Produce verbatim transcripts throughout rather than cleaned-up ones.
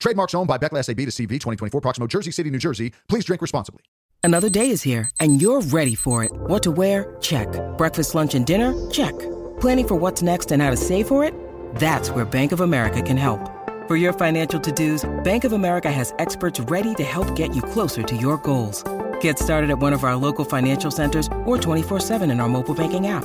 Trademarks owned by Beck Class A B to C V twenty twenty-four, Proximo, Jersey City, New Jersey. Please drink responsibly. Another day is here, and you're ready for it. What to wear? Check. Breakfast, lunch, and dinner? Check. Planning for what's next and how to save for it? That's where Bank of America can help. For your financial to-dos, Bank of America has experts ready to help get you closer to your goals. Get started at one of our local financial centers or twenty-four seven in our mobile banking app.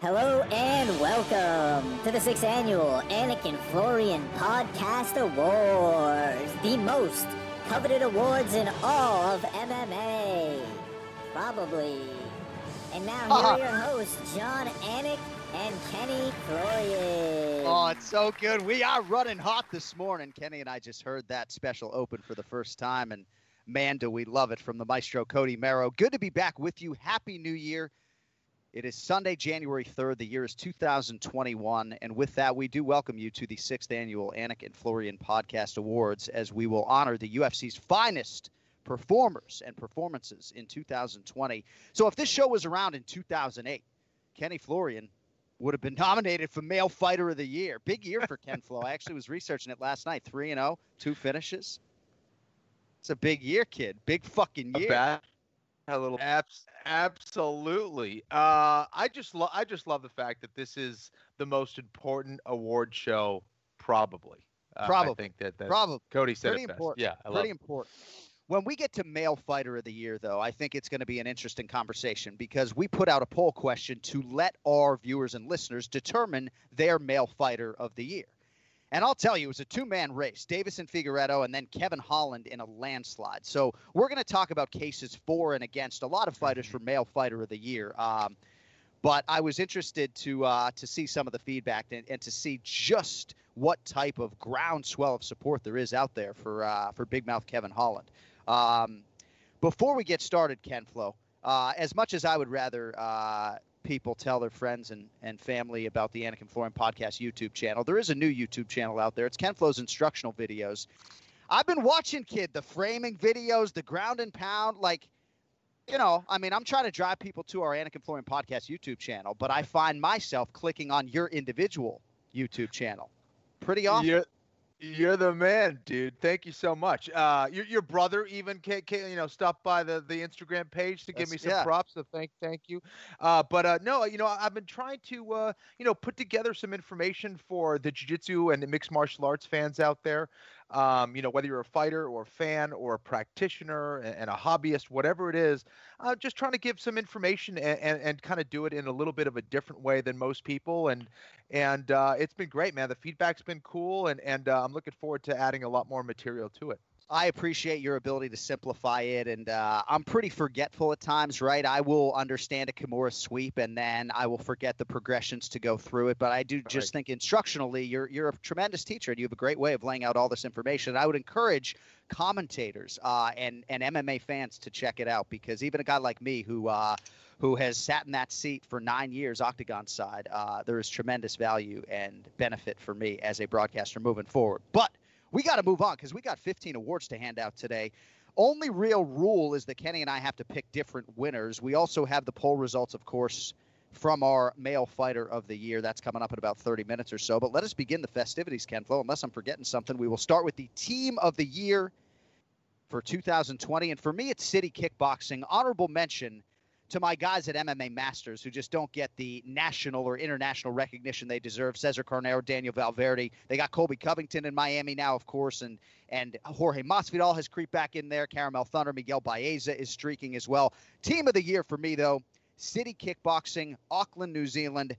Hello and welcome to the sixth annual Anik and Florian Podcast Awards, the most coveted awards in all of M M A, probably. And now here are your hosts, John Anik and Kenny Florian. Oh, it's so good. We are running hot this morning. Kenny and I just heard that special open for the first time, and man, do we love it from the maestro Cody Marrow. Good to be back with you. Happy New Year. It is Sunday, January third. The year is two thousand twenty-one. And with that, we do welcome you to the sixth annual Anik and Florian Podcast Awards, as we will honor the U F C's finest performers and performances in two thousand twenty. So if this show was around in two thousand eight, Kenny Florian would have been nominated for Male Fighter of the Year. Big year for Ken Flo. I actually was researching it last night. three and oh, two finishes. It's a big year, kid. Big fucking year. A A little Abs- absolutely. Uh, I just love. I just love the fact that this is the most important award show, probably. Uh, probably. I think that that probably. Cody said pretty it important. Best. Yeah, I pretty love important. It. When we get to Male Fighter of the Year, though, I think it's going to be an interesting conversation, because we put out a poll question to let our viewers and listeners determine their Male Fighter of the Year. And I'll tell you, it was a two-man race, Deiveson Figueiredo and then Kevin Holland in a landslide. So we're going to talk about cases for and against a lot of fighters for Male Fighter of the Year. Um, but I was interested to uh, to see some of the feedback and, and to see just what type of groundswell of support there is out there for uh, for Big Mouth Kevin Holland. Um, before we get started, Ken Flo, uh, as much as I would rather uh, – people tell their friends and, and family about the Anik and Florian Podcast YouTube channel. There is a new YouTube channel out there. It's Ken Flo's instructional videos. I've been watching, kid, the framing videos, the ground and pound. Like, you know, I mean, I'm trying to drive people to our Anik and Florian Podcast YouTube channel, but I find myself clicking on your individual YouTube channel pretty often. You're, you're the man, dude. Thank you so much. Uh, your, your brother even, can, can, you know, stopped by the, the Instagram page to That's, give me some yeah. props. So thank, thank you. Uh, but uh, no, you know, I've been trying to, uh, you know, put together some information for the jiu-jitsu and the mixed martial arts fans out there. Um, you know, whether you're a fighter or a fan or a practitioner and, and a hobbyist, whatever it is, uh, just trying to give some information and, and, and kind of do it in a little bit of a different way than most people. And and uh, it's been great, man. The feedback's been cool, and, and uh, I'm looking forward to adding a lot more material to it. I appreciate your ability to simplify it, and uh, I'm pretty forgetful at times, right? I will understand a Kimura sweep, and then I will forget the progressions to go through it, but I do just right. think instructionally, you're you're a tremendous teacher, and you have a great way of laying out all this information. I would encourage commentators uh, and, and M M A fans to check it out, because even a guy like me who uh, who has sat in that seat for nine years, Octagon side, uh, there is tremendous value and benefit for me as a broadcaster moving forward. But we got to move on, because we got fifteen awards to hand out today. Only real rule is that Kenny and I have to pick different winners. We also have the poll results, of course, from our Male Fighter of the Year. That's coming up in about thirty minutes or so. But let us begin the festivities, Ken Flo. Unless I'm forgetting something, we will start with the Team of the Year for two thousand twenty. And for me, it's City Kickboxing. Honorable mention to my guys at M M A Masters who just don't get the national or international recognition they deserve. Cesar Carneiro, Daniel Valverde. They got Colby Covington in Miami now, of course, and and Jorge Masvidal has creeped back in there. Caramel Thunder, Miguel Baeza is streaking as well. Team of the year for me, though, City Kickboxing, Auckland, New Zealand.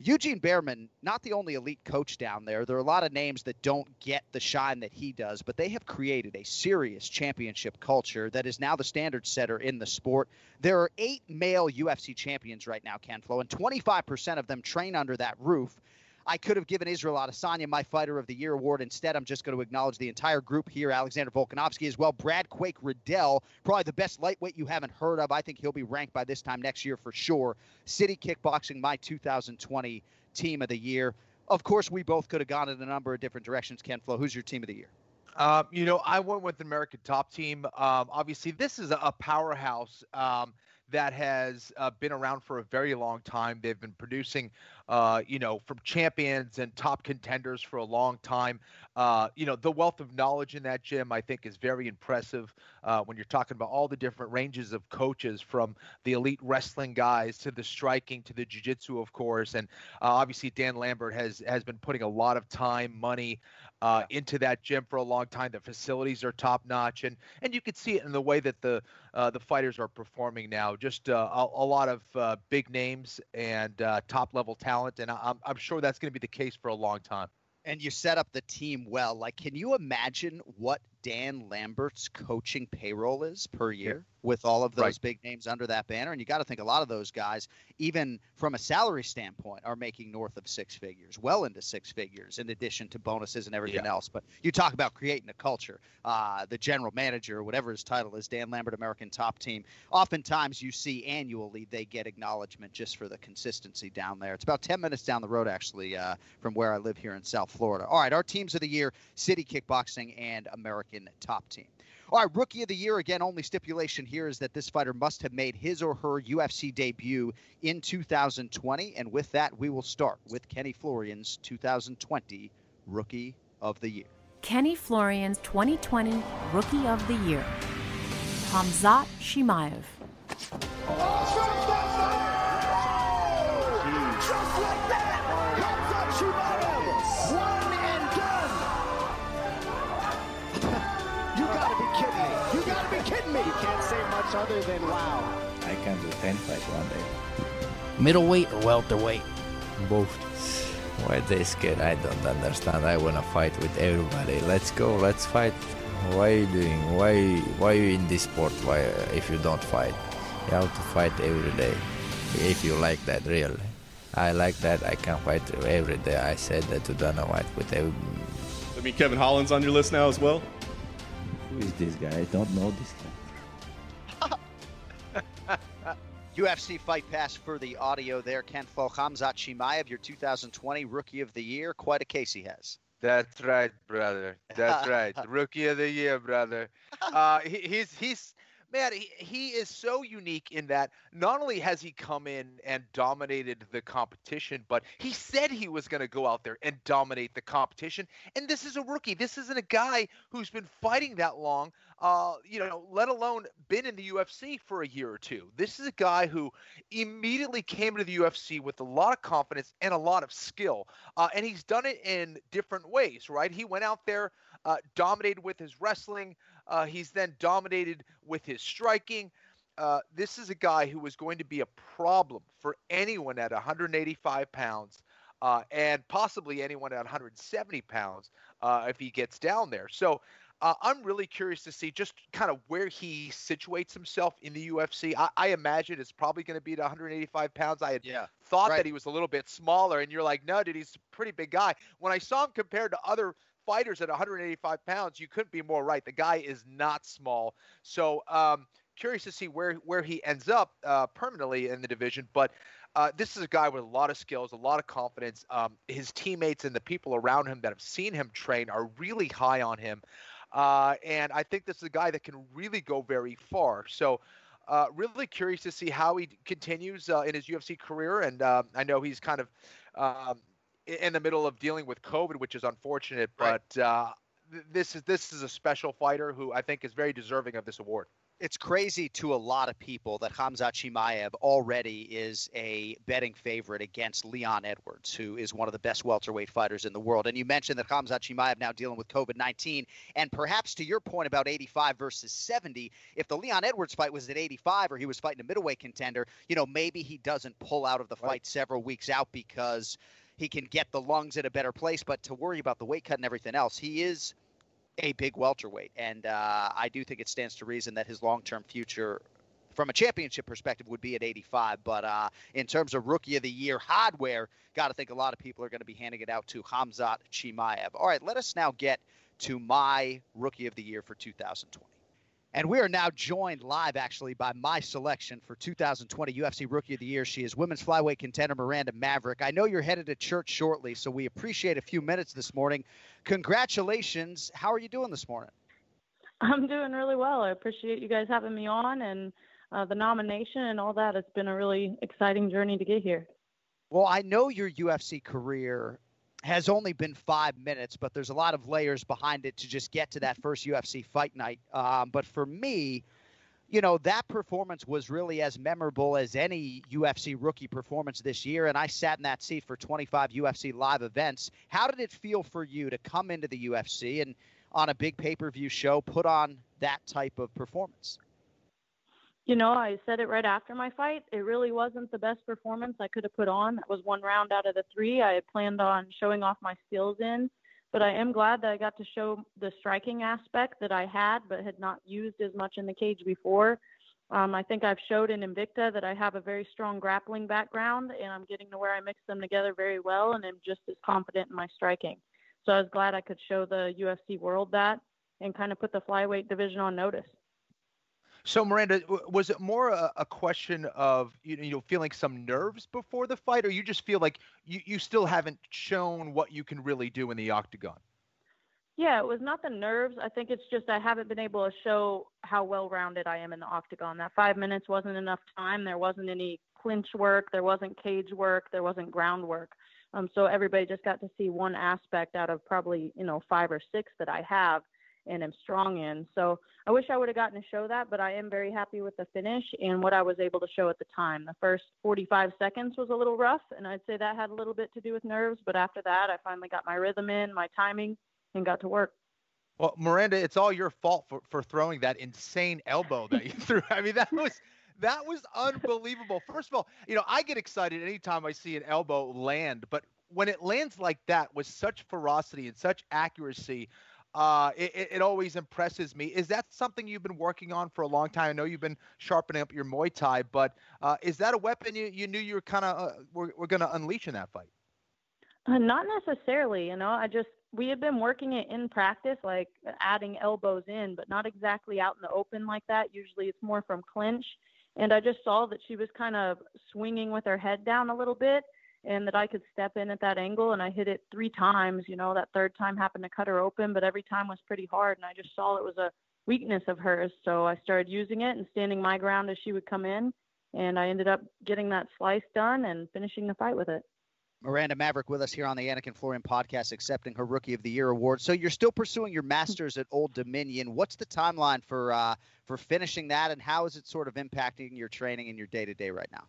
Eugene Behrman, not the only elite coach down there. There are a lot of names that don't get the shine that he does, but they have created a serious championship culture that is now the standard setter in the sport. There are eight male U F C champions right now, Ken Flo, and twenty-five percent of them train under that roof. I could have given Israel Adesanya my Fighter of the Year award. Instead, I'm just going to acknowledge the entire group here. Alexander Volkanovsky as well. Brad Quake Riddell, probably the best lightweight you haven't heard of. I think he'll be ranked by this time next year for sure. City Kickboxing, my two thousand twenty Team of the Year. Of course, we both could have gone in a number of different directions. Ken Flo, who's your Team of the Year? Um, you know, I went with the American Top Team. Um, obviously, this is a powerhouse um, that has uh, been around for a very long time. They've been producing, uh, you know, from champions and top contenders for a long time. Uh, you know, the wealth of knowledge in that gym, I think, is very impressive uh, when you're talking about all the different ranges of coaches, from the elite wrestling guys to the striking to the jiu-jitsu, of course. And uh, obviously, Dan Lambert has has been putting a lot of time, money uh, into that gym for a long time. The facilities are top-notch, and and you can see it in the way that the uh, the fighters are performing now. Just uh, a, a lot of uh, big names and uh, top-level talent, and I'm, I'm sure that's going to be the case for a long time. And you set up the team well. Like, can you imagine what Dan Lambert's coaching payroll is per year with all of those right. big names under that banner? And you got to think a lot of those guys, even from a salary standpoint, are making north of six figures, well into six figures, in addition to bonuses and everything yeah. else. But you talk about creating a culture. Uh, the general manager, whatever his title is, Dan Lambert, American Top Team. Oftentimes you see annually they get acknowledgement just for the consistency down there. It's about ten minutes down the road, actually, uh, from where I live here in South Florida. All right, our Teams of the Year, City Kickboxing and American Top Team. All right, Rookie of the Year. Again, only stipulation here is that this fighter must have made his or her U F C debut in two thousand twenty. And with that, we will start with Kenny Florian's two thousand twenty Rookie of the Year. Kenny Florian's twenty twenty Rookie of the Year, Khamzat Chimaev. Oh, just like that! Khamzat Chimaev! One and done! Me. You can't say much other than wow. I can do ten fights one day. Middleweight or welterweight? Both. Why they scared? I don't understand. I wanna fight with everybody. Let's go. Let's fight. Why are you doing? Why? Why are you in this sport? Why? If you don't fight, you have to fight every day. If you like that, really. I like that. I can fight every day. I said that to Dana White with every. I mean, Kevin Holland's on your list now as well. Who is this guy? I don't know this guy. U F C Fight Pass for the audio there. Ken Flo, Khamzat Chimaev, your two thousand twenty Rookie of the Year. Quite a case he has. That's right, brother. That's right. Rookie of the Year, brother. Uh, he, he's he's man. He, he is so unique in that not only has he come in and dominated the competition, but he said he was going to go out there and dominate the competition. And this is a rookie. This isn't a guy who's been fighting that long. Uh, you know, let alone been in the U F C for a year or two. This is a guy who immediately came into the U F C with a lot of confidence and a lot of skill. Uh, and he's done it in different ways, right? He went out there, uh, dominated with his wrestling. Uh, he's then dominated with his striking. Uh, this is a guy who is going to be a problem for anyone at one hundred eighty-five pounds. Uh, and possibly anyone at one hundred seventy pounds uh, if he gets down there. So, Uh, I'm really curious to see just kind of where he situates himself in the U F C. I, I imagine it's probably going to be at one hundred eighty-five pounds. I had yeah, thought right. that he was a little bit smaller, and you're like, no, dude, he's a pretty big guy. When I saw him compared to other fighters at one hundred eighty-five pounds, you couldn't be more right. The guy is not small. So um, curious to see where, where he ends up uh, permanently in the division. But uh, this is a guy with a lot of skills, a lot of confidence. Um, his teammates and the people around him that have seen him train are really high on him. Uh, and I think this is a guy that can really go very far. So uh, really curious to see how he continues uh, in his U F C career. And uh, I know he's kind of um, in the middle of dealing with COVID, which is unfortunate. But right. uh, th- this is this is a special fighter who I think is very deserving of this award. it's crazy to a lot of people that Khamzat Chimaev already is a betting favorite against Leon Edwards, who is one of the best welterweight fighters in the world. And you mentioned that Khamzat Chimaev now dealing with covid nineteen. And perhaps to your point about eighty-five versus seventy, if the Leon Edwards fight was at eighty-five or he was fighting a middleweight contender, you know, maybe he doesn't pull out of the fight right. several weeks out because he can get the lungs in a better place. But to worry about the weight cut and everything else, he is a big welterweight. And uh, I do think it stands to reason that his long-term future from a championship perspective would be at eighty-five. But uh, in terms of rookie of the year hardware, got to think a lot of people are going to be handing it out to Khamzat Chimaev. All right, let us now get to my rookie of the year for two thousand twenty. And we are now joined live, actually, by my selection for two thousand twenty U F C Rookie of the Year. She is women's flyweight contender Miranda Maverick. I know you're headed to church shortly, so we appreciate a few minutes this morning. Congratulations. How are you doing this morning? I'm doing really well. I appreciate you guys having me on and uh, the nomination and all that. It's been a really exciting journey to get here. Well, I know your U F C career has only been five minutes, but there's a lot of layers behind it to just get to that first U F C fight night. Um, but for me, you know, that performance was really as memorable as any U F C rookie performance this year. And I sat in that seat for twenty-five U F C live events. How did it feel for you to come into the U F C and on a big pay-per-view show, put on that type of performance? You know, I said it right after my fight. It really wasn't the best performance I could have put on. That was one round out of the three I had planned on showing off my skills in. But I am glad that I got to show the striking aspect that I had but had not used as much in the cage before. Um, I think I've showed in Invicta that I have a very strong grappling background, and I'm getting to where I mix them together very well and am just as confident in my striking. So I was glad I could show the U F C world that and kind of put the flyweight division on notice. So, Miranda, was it more a, a question of, you know, feeling some nerves before the fight, or you just feel like you, you still haven't shown what you can really do in the octagon? Yeah, it was not the nerves. I think it's just I haven't been able to show how well-rounded I am in the octagon. That five minutes wasn't enough time. There wasn't any clinch work. There wasn't cage work. There wasn't ground work. Um, so everybody just got to see one aspect out of probably, you know, five or six that I have and am strong in. So I wish I would have gotten to show that, but I am very happy with the finish and what I was able to show at the time. The first forty-five seconds was a little rough, and I'd say that had a little bit to do with nerves, but after that, I finally got my rhythm in, my timing, and got to work. Well, Miranda, it's all your fault for, for throwing that insane elbow that you threw. I mean, that was... That was unbelievable. First of all, you know, I get excited anytime I see an elbow land, but when it lands like that with such ferocity and such accuracy, Uh, it, it always impresses me. Is that something you've been working on for a long time? I know you've been sharpening up your Muay Thai, but uh, is that a weapon you, you knew you were kind of uh, were, were going to unleash in that fight? Uh, not necessarily. You know, I just we had been working it in practice, like adding elbows in, but not exactly out in the open like that. Usually it's more from clinch. And I just saw that she was kind of swinging with her head down a little bit, and that I could step in at that angle, and I hit it three times. You know, that third time happened to cut her open, but every time was pretty hard, and I just saw it was a weakness of hers, so I started using it and standing my ground as she would come in, and I ended up getting that slice done and finishing the fight with it. Miranda Maverick with us here on the Anik and Florian podcast, accepting her Rookie of the Year award. So you're still pursuing your master's at Old Dominion. What's the timeline for uh, for finishing that, and how is it sort of impacting your training and your day-to-day right now?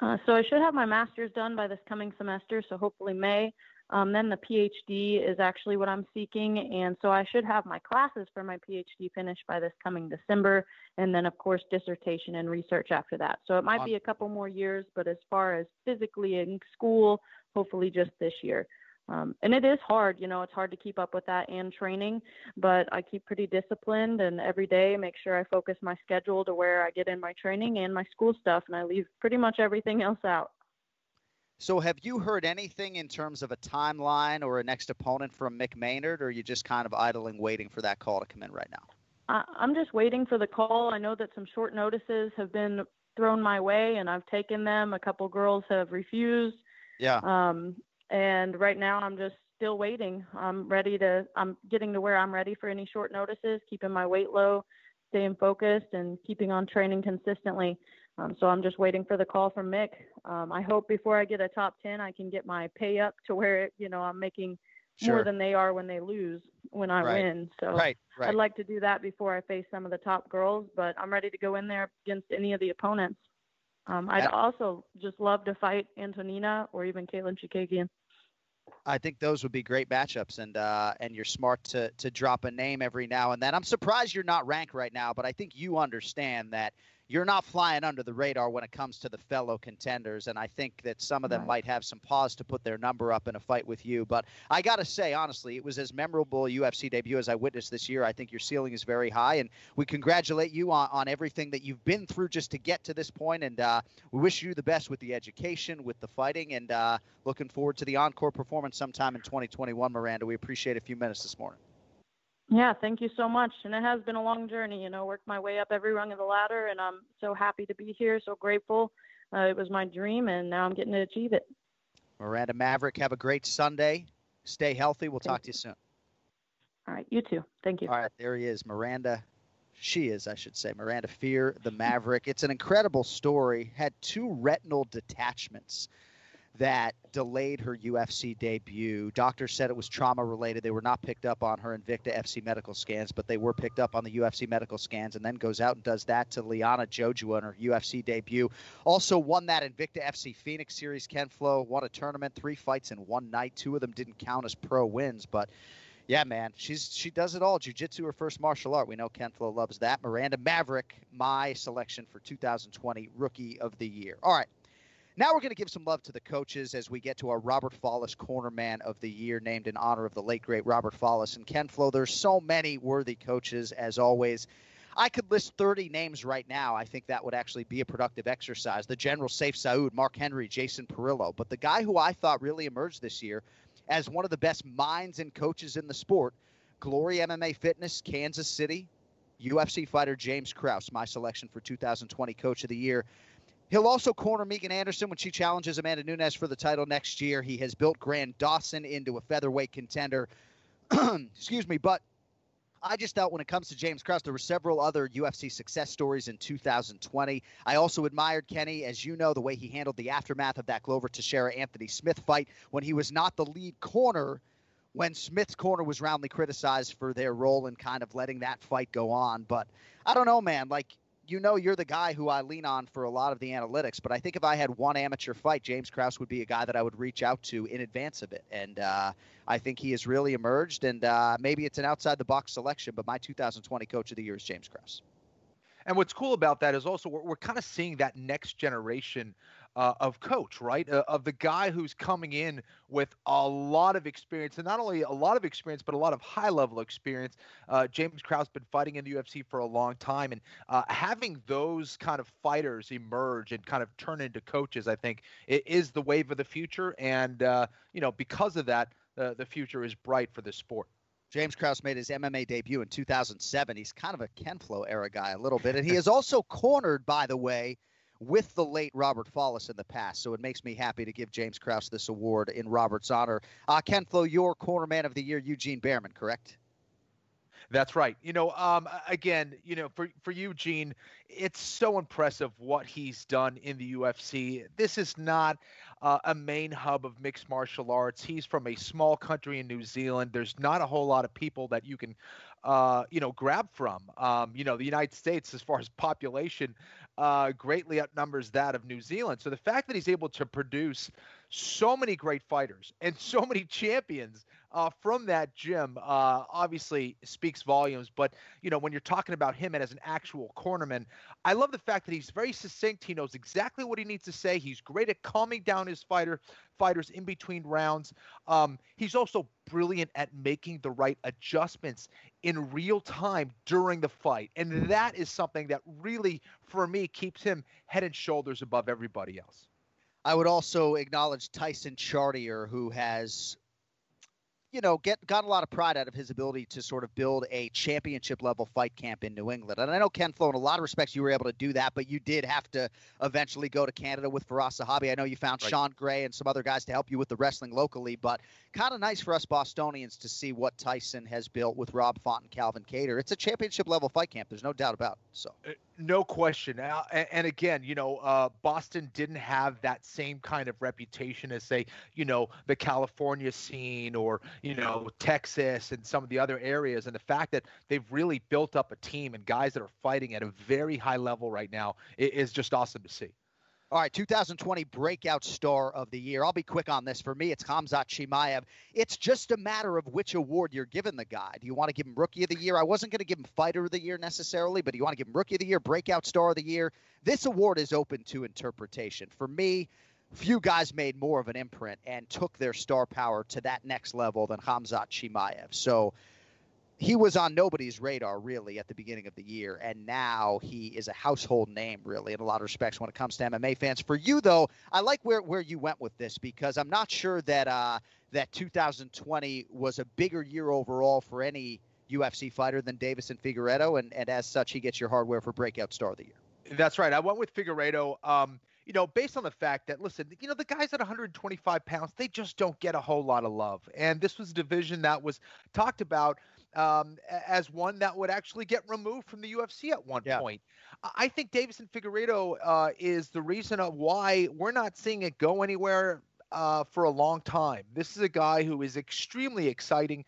Uh, so I should have my master's done by this coming semester, so hopefully May. Um, then the PhD is actually what I'm seeking, and so I should have my classes for my PhD finished by this coming December, and then, of course, dissertation and research after that. So it might be a couple more years, but as far as physically in school, hopefully just this year. Um, and it is hard, you know, it's hard to keep up with that and training, but I keep pretty disciplined and every day make sure I focus my schedule to where I get in my training and my school stuff, and I leave pretty much everything else out. So have you heard anything in terms of a timeline or a next opponent from Mick Maynard, or are you just kind of idling, waiting for that call to come in right now? I, I'm just waiting for the call. I know that some short notices have been thrown my way, and I've taken them. A couple girls have refused. Yeah. Um, And right now I'm just still waiting. I'm ready to, I'm getting to where I'm ready for any short notices, keeping my weight low, staying focused, and keeping on training consistently. Um, so I'm just waiting for the call from Mick. Um, I hope before I get a top ten, I can get my pay up to where, you know, I'm making sure. more than they are when they lose, when I right. win. So right. Right. I'd like to do that before I face some of the top girls, but I'm ready to go in there against any of the opponents. Um, I'd At- also just love to fight Antonina or even Caitlin Chikagian. I think those would be great matchups, and uh, and you're smart to to drop a name every now and then. I'm surprised you're not ranked right now, but I think you understand that you're not flying under the radar when it comes to the fellow contenders, and I think that some of them right. might have some pause to put their number up in a fight with you. But I got to say, honestly, it was as memorable a U F C debut as I witnessed this year. I think your ceiling is very high, and we congratulate you on, on everything that you've been through just to get to this point, and uh, we wish you the best with the education, with the fighting, and uh, looking forward to the encore performance sometime in twenty twenty-one, Miranda. We appreciate a few minutes this morning. Yeah, thank you so much. And it has been a long journey, you know, worked my way up every rung of the ladder, and I'm so happy to be here, so grateful. Uh, it was my dream, and now I'm getting to achieve it. Miranda Maverick, have a great Sunday. Stay healthy. We'll talk to you soon. All right, you too. Thank you. All right, there he is, Miranda. She is, I should say, Miranda Fear, the Maverick. It's an incredible story. Had two retinal detachments that delayed her U F C debut. Doctors said it was trauma-related. They were not picked up on her Invicta F C medical scans, but they were picked up on the U F C medical scans, and then goes out and does that to Liana Jojoa in her U F C debut. Also won that Invicta F C Phoenix Series, Ken Flo. Won a tournament, three fights in one night. Two of them didn't count as pro wins, but yeah, man, she's she does it all. Jiu-jitsu, her first martial art. We know Ken Flo loves that. Miranda Maverick, my selection for two thousand twenty Rookie of the Year. All right. Now we're going to give some love to the coaches as we get to our Robert Follis Cornerman of the Year, named in honor of the late, great Robert Follis. And Ken Flo, there's so many worthy coaches, as always. I could list thirty names right now. I think that would actually be a productive exercise. The General, Saif Saud, Mark Henry, Jason Perillo. But the guy who I thought really emerged this year as one of the best minds and coaches in the sport, Glory M M A Fitness, Kansas City, U F C fighter James Krause, my selection for two thousand twenty Coach of the Year. He'll also corner Megan Anderson when she challenges Amanda Nunes for the title next year. He has built Grand Dawson into a featherweight contender. Excuse me, but I just thought when it comes to James Krause, there were several other U F C success stories in two thousand twenty. I also admired, Kenny, as you know, the way he handled the aftermath of that Glover Teixeira-Anthony Smith fight when he was not the lead corner, when Smith's corner was roundly criticized for their role in kind of letting that fight go on. But I don't know, man, like, you know, you're the guy who I lean on for a lot of the analytics, but I think if I had one amateur fight, James Krause would be a guy that I would reach out to in advance of it. And uh, I think he has really emerged, and uh, maybe it's an outside-the-box selection, but my two thousand twenty Coach of the Year is James Krause. And what's cool about that is also we're, we're kind of seeing that next generation Uh, of coach, right? Uh, of the guy who's coming in with a lot of experience, and not only a lot of experience, but a lot of high-level experience. Uh, James Krause been fighting in the U F C for a long time, and uh, having those kind of fighters emerge and kind of turn into coaches, I think, it is the wave of the future. And uh, you know, because of that, uh, the future is bright for this sport. James Krause made his M M A debut in two thousand seven. He's kind of a Ken Flo era guy a little bit, and he is also cornered, by the way, with the late Robert Follis in the past. So it makes me happy to give James Krause this award in Robert's honor. Uh, Ken Flo, your cornerman of the year, Eugene Behrman, correct? That's right. You know, um, again, you know, for, for Eugene, it's so impressive what he's done in the U F C. This is not uh, a main hub of mixed martial arts. He's from a small country in New Zealand. There's not a whole lot of people that you can, uh, you know, grab from. Um, you know, the United States, as far as population, uh, greatly outnumbers that of New Zealand. So the fact that he's able to produce so many great fighters and so many champions uh, from that gym uh, obviously speaks volumes. But, you know, when you're talking about him and as an actual cornerman, I love the fact that he's very succinct. He knows exactly what he needs to say. He's great at calming down his fighter fighters in between rounds. Um, he's also brilliant at making the right adjustments in real time during the fight. And that is something that really, for me, keeps him head and shoulders above everybody else. I would also acknowledge Tyson Chartier, who has, you know, get got a lot of pride out of his ability to sort of build a championship-level fight camp in New England. And I know, Ken Flo, in a lot of respects, you were able to do that, but you did have to eventually go to Canada with Firas Sahabi. I know you found right. Sean Gray and some other guys to help you with the wrestling locally, but kind of nice for us Bostonians to see what Tyson has built with Rob Font and Calvin Kattar. It's a championship-level fight camp. There's no doubt about it. So. No question. Uh, and, and again, you know, uh, Boston didn't have that same kind of reputation as, say, you know, the California scene or, you know, Texas and some of the other areas. And the fact that they've really built up a team and guys that are fighting at a very high level right now is just awesome to see. All right, two thousand twenty Breakout Star of the Year. I'll be quick on this. For me, it's Khamzat Chimaev. It's just a matter of which award you're giving the guy. Do you want to give him Rookie of the Year? I wasn't going to give him Fighter of the Year necessarily, but do you want to give him Rookie of the Year, Breakout Star of the Year? This award is open to interpretation. For me, few guys made more of an imprint and took their star power to that next level than Khamzat Chimaev. So he was on nobody's radar, really, at the beginning of the year, and now he is a household name, really, in a lot of respects when it comes to M M A fans. For you, though, I like where, where you went with this, because I'm not sure that uh, that two thousand twenty was a bigger year overall for any U F C fighter than Deiveson Figueiredo, and, and as such, he gets your hardware for Breakout Star of the Year. That's right. I went with Figueiredo. Um... You know, based on the fact that, listen, you know, the guys at one hundred twenty-five pounds, they just don't get a whole lot of love. And this was a division that was talked about um, as one that would actually get removed from the U F C at one yeah. point. I think Deiveson Figueiredo uh, is the reason of why we're not seeing it go anywhere uh, for a long time. This is a guy who is extremely exciting,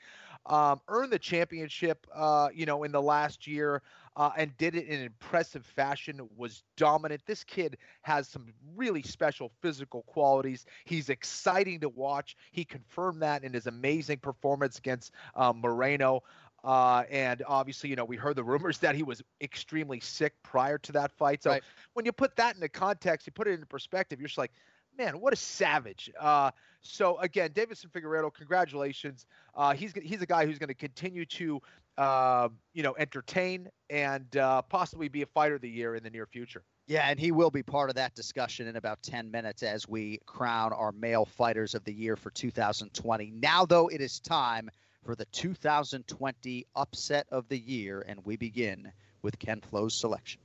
um, earned the championship, uh, you know, in the last year. Uh, and did it in impressive fashion, was dominant. This kid has some really special physical qualities. He's exciting to watch. He confirmed that in his amazing performance against uh, Moreno. Uh, and obviously, you know, we heard the rumors that he was extremely sick prior to that fight. So right. when you put that into context, you put it into perspective, you're just like, man, what a savage. Uh, so, again, Deiveson Figueiredo, congratulations. Uh, he's he's a guy who's going to continue to, uh, you know, entertain and uh, possibly be a fighter of the year in the near future. Yeah, and he will be part of that discussion in about ten minutes as we crown our male fighters of the year for two thousand twenty. Now, though, it is time for the two thousand twenty upset of the year, and we begin with Ken Flo's selection.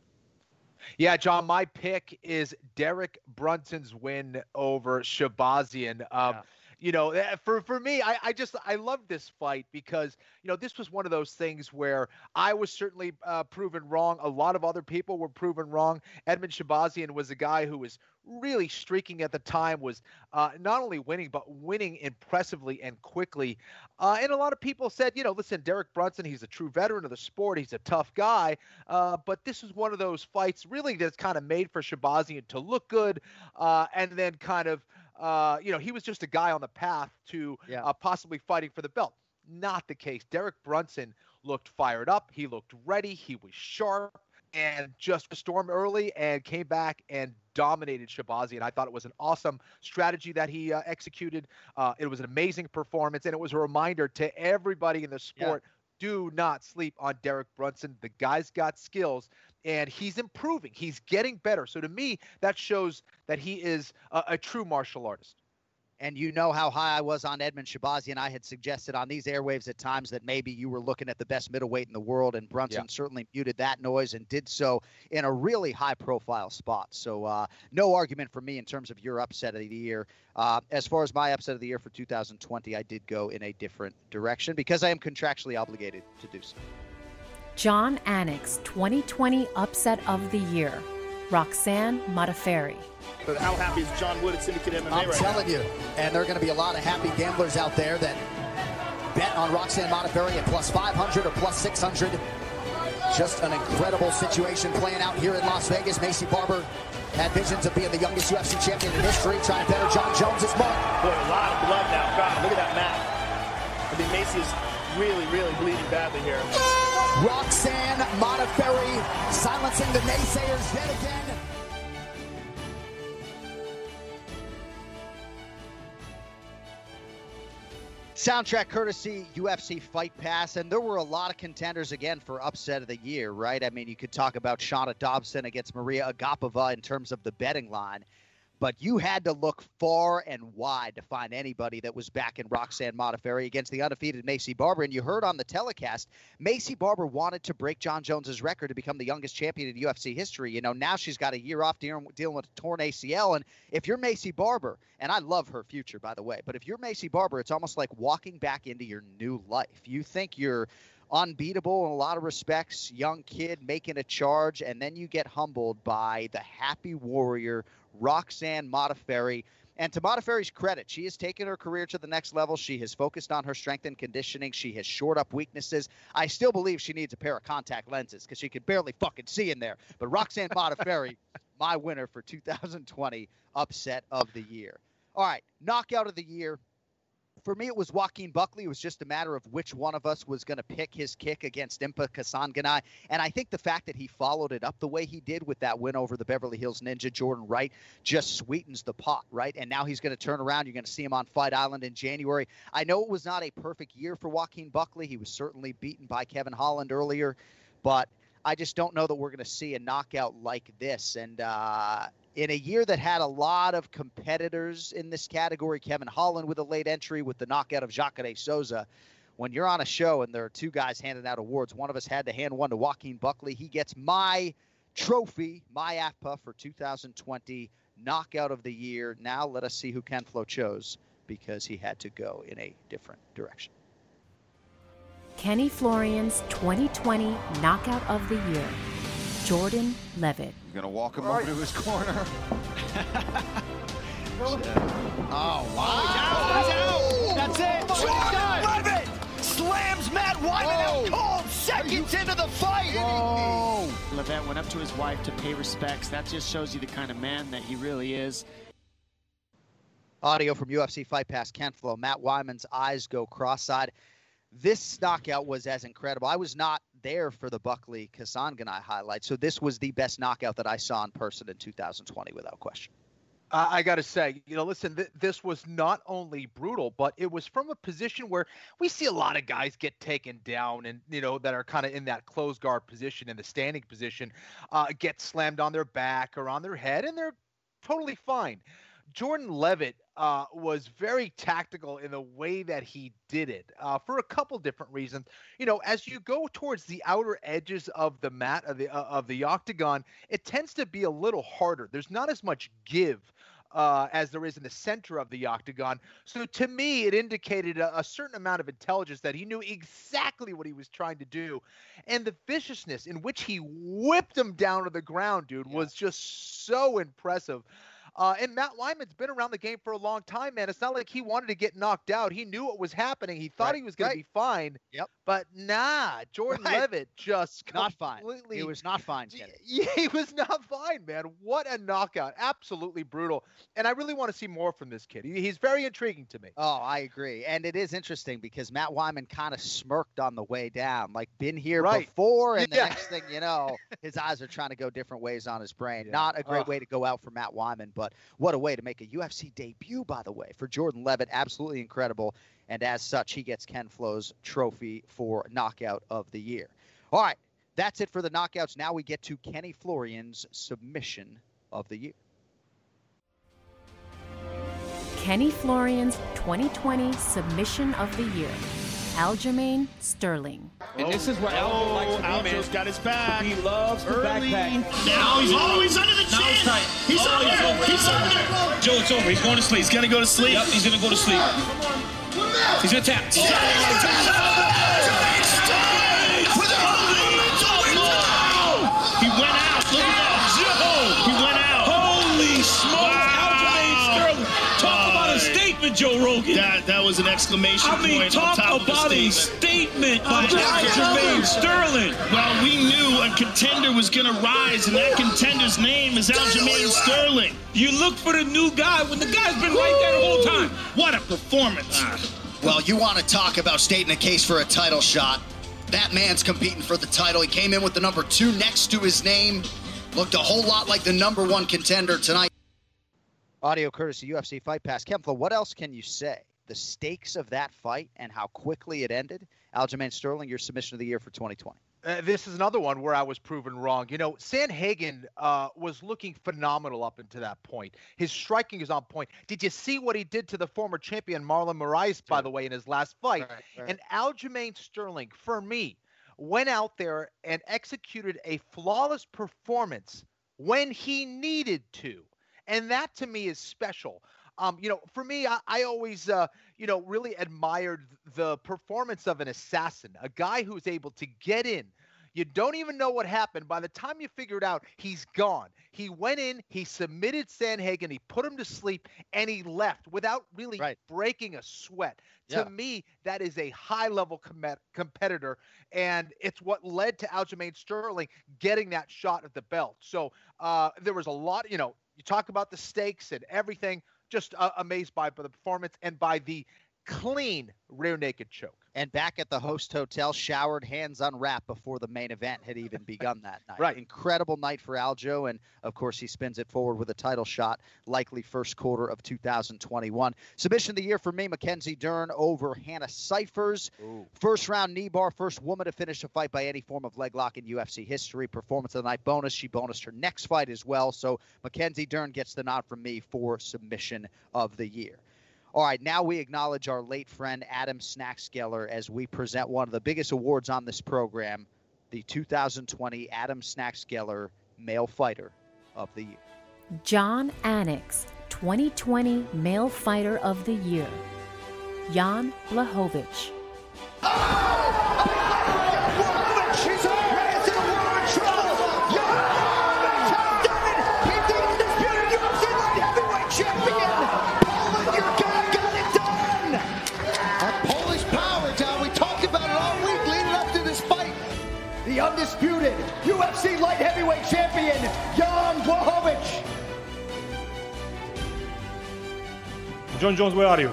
Yeah, John, my pick is Derek Brunson's win over Shabazian. Um, yeah. You know, for, for me, I, I just I love this fight because, you know, this was one of those things where I was certainly uh, proven wrong. A lot of other people were proven wrong. Edmund Shabazian was a guy who was really streaking at the time, was uh, not only winning, but winning impressively and quickly. Uh, and a lot of people said, you know, listen, Derek Brunson, he's a true veteran of the sport. He's a tough guy. Uh, but this is one of those fights really that's kind of made for Shabazian to look good uh, and then kind of, uh, you know, he was just a guy on the path to yeah. uh, possibly fighting for the belt. Not the case. Derek Brunson looked fired up. He looked ready. He was sharp. And just stormed early and came back and dominated Shabazian. I thought it was an awesome strategy that he uh, executed. Uh, it was an amazing performance, and it was a reminder to everybody in the sport, yeah. do not sleep on Derek Brunson. The guy's got skills, and he's improving. He's getting better. So to me, that shows that he is a, a true martial artist. And you know how high I was on Edmund Shabazian. I had suggested on these airwaves at times that maybe you were looking at the best middleweight in the world, and Brunson yeah. certainly muted that noise and did so in a really high-profile spot. So uh, no argument for me in terms of your upset of the year. Uh, as far as my upset of the year for two thousand twenty, I did go in a different direction because I am contractually obligated to do so. John Anik's twenty twenty Upset of the Year, Roxanne Modafferi. But how happy is John Wood at Syndicate M M A I'm right telling now? You. And there are going to be a lot of happy gamblers out there that bet on Roxanne Modafferi at plus five hundred or plus six hundred. Just an incredible situation playing out here in Las Vegas. Macy Barber had visions of being the youngest U F C champion in history, trying to better John Jones' mark. Boy, a lot of blood now. God, look at that map. I mean, Macy is really, really bleeding badly here. Roxanne Modafferi silencing the naysayers yet again. Soundtrack courtesy U F C Fight Pass, and there were a lot of contenders again for upset of the year, right? I mean, you could talk about Shawna Dobson against Maria Agapova in terms of the betting line, but you had to look far and wide to find anybody that was backing Roxanne Modafferi against the undefeated Macy Barber. And you heard on the telecast, Macy Barber wanted to break John Jones's record to become the youngest champion in U F C history. You know, now she's got a year off dealing with a torn A C L. And if you're Macy Barber, and I love her future, by the way, but if you're Macy Barber, it's almost like walking back into your new life. You think you're unbeatable in a lot of respects, young kid making a charge, and then you get humbled by the happy warrior, Roxanne Modafferi. And to Modafferi's credit, she has taken her career to the next level. She has focused on her strength and conditioning. She has shored up weaknesses. I still believe she needs a pair of contact lenses because she could barely fucking see in there. But Roxanne Modafferi, my winner for two thousand twenty upset of the year. All right, knockout of the year. For me, it was Joaquin Buckley. It was just a matter of which one of us was going to pick his kick against Impa Kasanganai. And I think the fact that he followed it up the way he did with that win over the Beverly Hills Ninja, Jordan Wright, just sweetens the pot, right? And now he's going to turn around. You're going to see him on Fight Island in January. I know it was not a perfect year for Joaquin Buckley. He was certainly beaten by Kevin Holland earlier. But I just don't know that we're going to see a knockout like this. And uh, in a year that had a lot of competitors in this category, Kevin Holland with a late entry with the knockout of Jacare Souza, when you're on a show and there are two guys handing out awards, one of us had to hand one to Joaquin Buckley. He gets my trophy, my A F P A for two thousand twenty knockout of the year. Now let us see who Ken Flo chose, because he had to go in a different direction. Kenny Florian's twenty twenty knockout of the year, Jordan Leavitt. You're going to walk him right over to his corner. Oh, wow. Oh, he's out. He's out. That's it. Jordan Leavitt slams Matt Wiman out cold seconds into the fight. Whoa. Leavitt went up to his wife to pay respects. That just shows you the kind of man that he really is. Audio from U F C Fight Pass, Ken Flo. Matt Wyman's eyes go cross-eyed. This knockout was as incredible. I was not there for the Buckley Kasanganai highlight, so this was the best knockout that I saw in person in two thousand twenty, without question. Uh, I got to say, you know, listen, th- this was not only brutal, but it was from a position where we see a lot of guys get taken down and, you know, that are kind of in that closed guard position, in the standing position, uh, get slammed on their back or on their head, and they're totally fine. Jordan Leavitt uh, was very tactical in the way that he did it uh, for a couple different reasons. You know, as you go towards the outer edges of the mat of the uh, of the octagon, it tends to be a little harder. There's not as much give uh, as there is in the center of the octagon. So to me, it indicated a, a certain amount of intelligence that he knew exactly what he was trying to do, and the viciousness in which he whipped him down to the ground, dude, yeah. was just so impressive. Uh, and Matt Wyman's been around the game for a long time, man. It's not like he wanted to get knocked out. He knew what was happening. He thought right. he was going right. to be fine. Yep. But nah, Jordan right. Leavitt just not completely... fine. He was not fine. Yeah, he was not fine, man. What a knockout. Absolutely brutal. And I really want to see more from this kid. He, he's very intriguing to me. Oh, I agree. And it is interesting because Matt Wiman kind of smirked on the way down, like been here right. before. And yeah. the next thing you know, his eyes are trying to go different ways on his brain. Yeah. Not a great Ugh. way to go out for Matt Wiman, but But what a way to make a U F C debut, by the way, for Jordan Leavitt. Absolutely incredible. And as such, he gets Ken Flo's trophy for knockout of the year. All right. That's it for the knockouts. Now we get to Kenny Florian's submission of the year. Kenny Florian's twenty twenty submission of the year, Aljamain Sterling. And this is what Aljo oh, likes to do, man. Aljo's got his back. He loves the early backpack. Now he's oh, he's under the chin. He's, he's, oh, over. he's over. He's over. There. Joe, it's over. He's going to sleep. He's going to go to sleep. Yep, he's going to go to sleep. He's going to tap. He's going to tap. He went out. Look at that. Joe. He went out. Holy smoke. Joe Rogan. That, that was an exclamation I mean, point on top of the statement. I mean, talk about a statement by Aljamain Sterling. Well, we knew a contender was going to rise, and that contender's name is Aljamain Sterling. You look for the new guy when the guy's been right there the whole time. What a performance. Well, you want to talk about stating a case for a title shot. That man's competing for the title. He came in with the number two next to his name. Looked a whole lot like the number one contender tonight. Audio courtesy U F C Fight Pass. Kempflo, what else can you say? The stakes of that fight and how quickly it ended. Aljamain Sterling, your submission of the year for twenty twenty. Uh, this is another one where I was proven wrong. You know, Sandhagen uh, was looking phenomenal up until that point. His striking is on point. Did you see what he did to the former champion Marlon Moraes, by the way, in his last fight? All right, all right. And Aljamain Sterling, for me, went out there and executed a flawless performance when he needed to. And that, to me, is special. Um, you know, for me, I, I always, uh, you know, really admired the performance of an assassin, a guy who's able to get in. You don't even know what happened. By the time you figure it out, he's gone. He went in, he submitted Sandhagen, he put him to sleep, and he left without really right. breaking a sweat. Yeah. To me, that is a high-level com- competitor, and it's what led to Aljamain Sterling getting that shot at the belt. So uh, there was a lot, you know, you talk about the stakes and everything, just uh, amazed by, by the performance and by the clean rear naked choke. And back at the host hotel, showered, hands unwrapped before the main event had even begun that night. Right. Incredible night for Aljo. And, of course, he spins it forward with a title shot, likely first quarter of two thousand twenty-one. Submission of the year for me, Mackenzie Dern over Hannah Cyphers. Ooh. First round knee bar, first woman to finish a fight by any form of leg lock in U F C history. Performance of the night bonus. She bonused her next fight as well. So Mackenzie Dern gets the nod from me for submission of the year. All right, now we acknowledge our late friend Adam Snackskeller as we present one of the biggest awards on this program, the two thousand twenty Adam Snackskeller Male Fighter of the Year. John Annex, twenty twenty Male Fighter of the Year, Jan Blachowicz. Oh! Undisputed U F C light heavyweight champion, Jan Blachowicz. John Jones, where are you?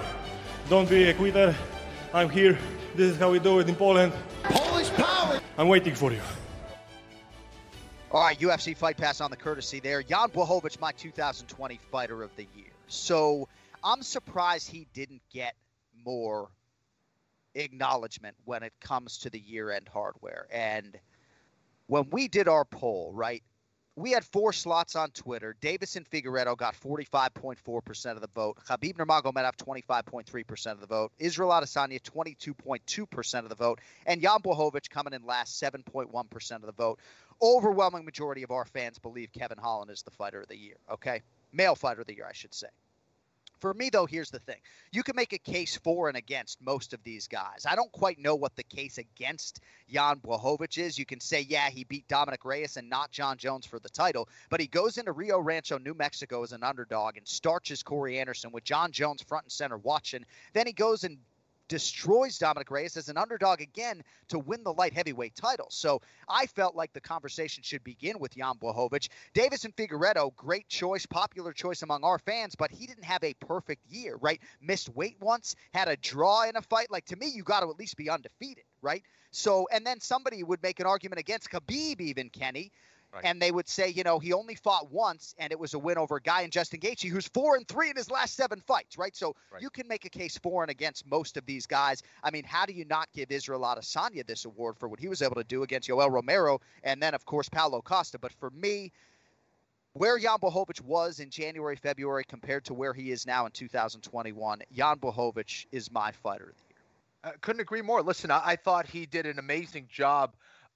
Don't be a quitter. I'm here. This is how we do it in Poland. Polish power. I'm waiting for you. All right, U F C Fight Pass on the courtesy there. Jan Blachowicz, my two thousand twenty Fighter of the Year. So I'm surprised he didn't get more acknowledgement when it comes to the year-end hardware. And when we did our poll, right, we had four slots on Twitter. Deiveson Figueiredo got forty-five point four percent of the vote. Khabib Nurmagomedov, twenty-five point three percent of the vote. Israel Adesanya, twenty-two point two percent of the vote. And Jan Blachowicz coming in last, seven point one percent of the vote. Overwhelming majority of our fans believe Kevin Holland is the fighter of the year, okay? Male fighter of the year, I should say. For me, though, here's the thing. You can make a case for and against most of these guys. I don't quite know what the case against Jan Blachowicz is. You can say, yeah, he beat Dominic Reyes and not John Jones for the title, but he goes into Rio Rancho, New Mexico as an underdog and starches Corey Anderson with John Jones front and center watching. Then he goes and destroys Dominic Reyes as an underdog again to win the light heavyweight title. So I felt like the conversation should begin with Jan Blachowicz. Deiveson Figueiredo, great choice, popular choice among our fans, but he didn't have a perfect year, right? Missed weight once, had a draw in a fight. Like, to me, you got to at least be undefeated, right? So, and then somebody would make an argument against Khabib even, Kenny, right. And they would say, you know, he only fought once, and it was a win over a guy in Justin Gaethje who's four and three in his last seven fights, right? So right. You can make a case for and against most of these guys. I mean, how do you not give Israel Adesanya this award for what he was able to do against Yoel Romero and then, of course, Paulo Costa? But for me, where Jan Blachowicz was in January, February compared to where he is now in two thousand twenty-one, Jan Blachowicz is my fighter of the year. Uh, couldn't agree more. Listen, I, I thought he did an amazing job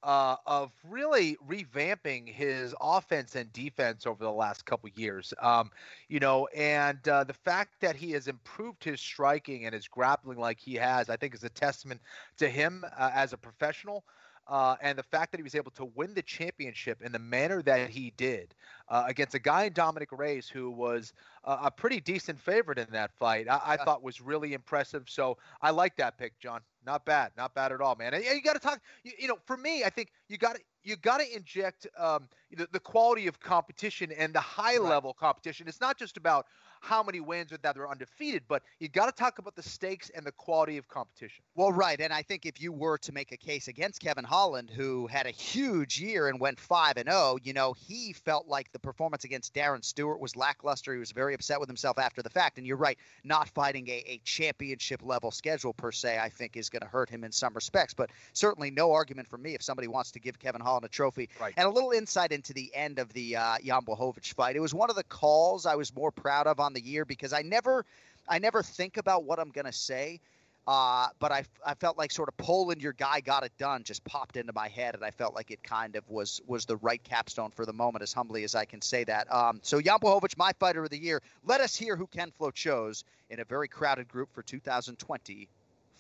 Uh, of really revamping his offense and defense over the last couple years. Um, you know, and uh, the fact that he has improved his striking and his grappling like he has, I think is a testament to him uh, as a professional. Uh, and the fact that he was able to win the championship in the manner that he did uh, against a guy in Dominic Reyes who was uh, a pretty decent favorite in that fight, I, I thought was really impressive. So I like that pick, John. Not bad. Not bad at all, man. And, and you got to talk, you, you know, for me, I think you got to, you got to inject um, the, the quality of competition and the high-level right. competition. It's not just about how many wins or that they're undefeated, but you got to talk about the stakes and the quality of competition. Well, right, and I think if you were to make a case against Kevin Holland, who had a huge year and went five and oh, you know, he felt like the performance against Darren Stewart was lackluster. He was very upset with himself after the fact, and you're right, not fighting a, a championship-level schedule per se, I think, is going to hurt him in some respects, but certainly no argument for me if somebody wants to give Kevin Holland on a trophy. Right. And a little insight into the end of the uh, Jan Blachowicz fight. It was one of the calls I was more proud of on the year because I never I never think about what I'm going to say. Uh, but I, I felt like sort of Poland, your guy got it done, just popped into my head. And I felt like it kind of was was the right capstone for the moment, as humbly as I can say that. Um, so Jan Blachowicz, my fighter of the year. Let us hear who Ken Flo chose in a very crowded group for two thousand twenty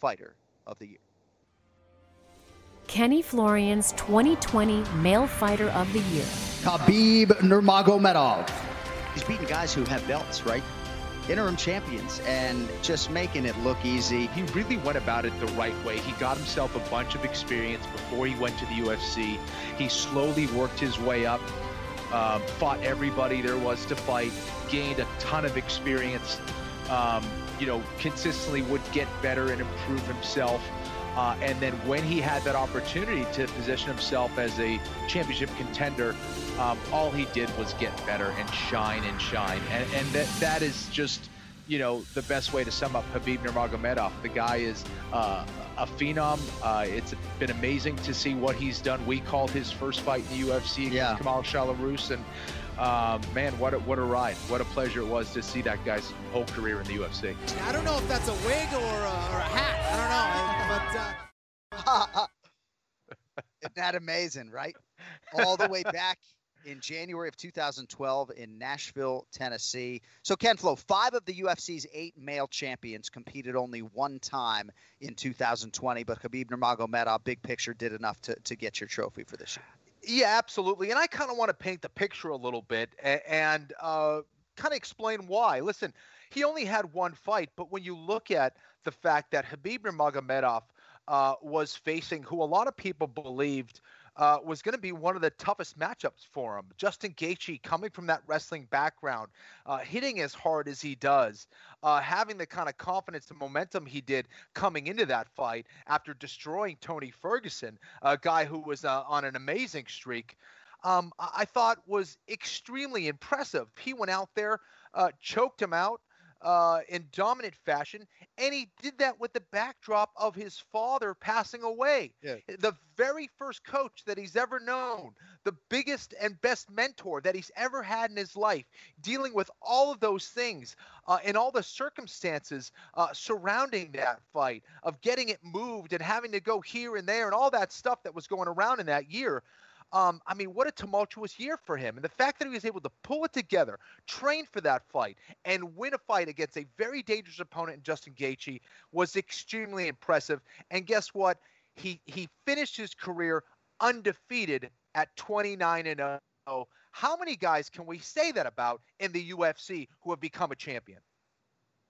Fighter of the Year. Kenny Florian's twenty twenty Male Fighter of the Year. Khabib Nurmagomedov. He's beating guys who have belts, right? Interim champions, and just making it look easy. He really went about it the right way. He got himself a bunch of experience before he went to the U F C. He slowly worked his way up, um, fought everybody there was to fight, gained a ton of experience, um, you know, consistently would get better and improve himself. Uh, and then when he had that opportunity to position himself as a championship contender, um, all he did was get better and shine and shine. And, and that, that is just, you know, the best way to sum up Khabib Nurmagomedov. The guy is uh, a phenom. Uh, it's been amazing to see what he's done. We called his first fight in the U F C, yeah. Kamaru Usman, and Uh, man, what a, what a ride. What a pleasure it was to see that guy's whole career in the U F C. I don't know if that's a wig or a, or a hat. I don't know. But, uh... Isn't that amazing, right? All the way back in January of two thousand twelve in Nashville, Tennessee. So, Ken Flo, five of the U F C's eight male champions competed only one time in two thousand twenty, but Khabib Nurmagomedov, big picture, did enough to, to get your trophy for this year. Yeah, absolutely. And I kind of want to paint the picture a little bit and, and uh, kind of explain why. Listen, he only had one fight, but when you look at the fact that Khabib Nurmagomedov uh, was facing who a lot of people believed uh, was going to be one of the toughest matchups for him. Justin Gaethje, coming from that wrestling background, uh, hitting as hard as he does, uh, having the kind of confidence and momentum he did coming into that fight after destroying Tony Ferguson, a guy who was uh, on an amazing streak, um, I thought was extremely impressive. He went out there, uh, choked him out, Uh, in dominant fashion, and he did that with the backdrop of his father passing away. Yeah. The very first coach that he's ever known, the biggest and best mentor that he's ever had in his life, dealing with all of those things uh, and all the circumstances uh, surrounding that fight, of getting it moved and having to go here and there and all that stuff that was going around in that year. Um, I mean, what a tumultuous year for him. And the fact that he was able to pull it together, train for that fight, and win a fight against a very dangerous opponent in Justin Gaethje was extremely impressive. And guess what? He he finished his career undefeated at twenty-nine and oh. How many guys can we say that about in the U F C who have become a champion?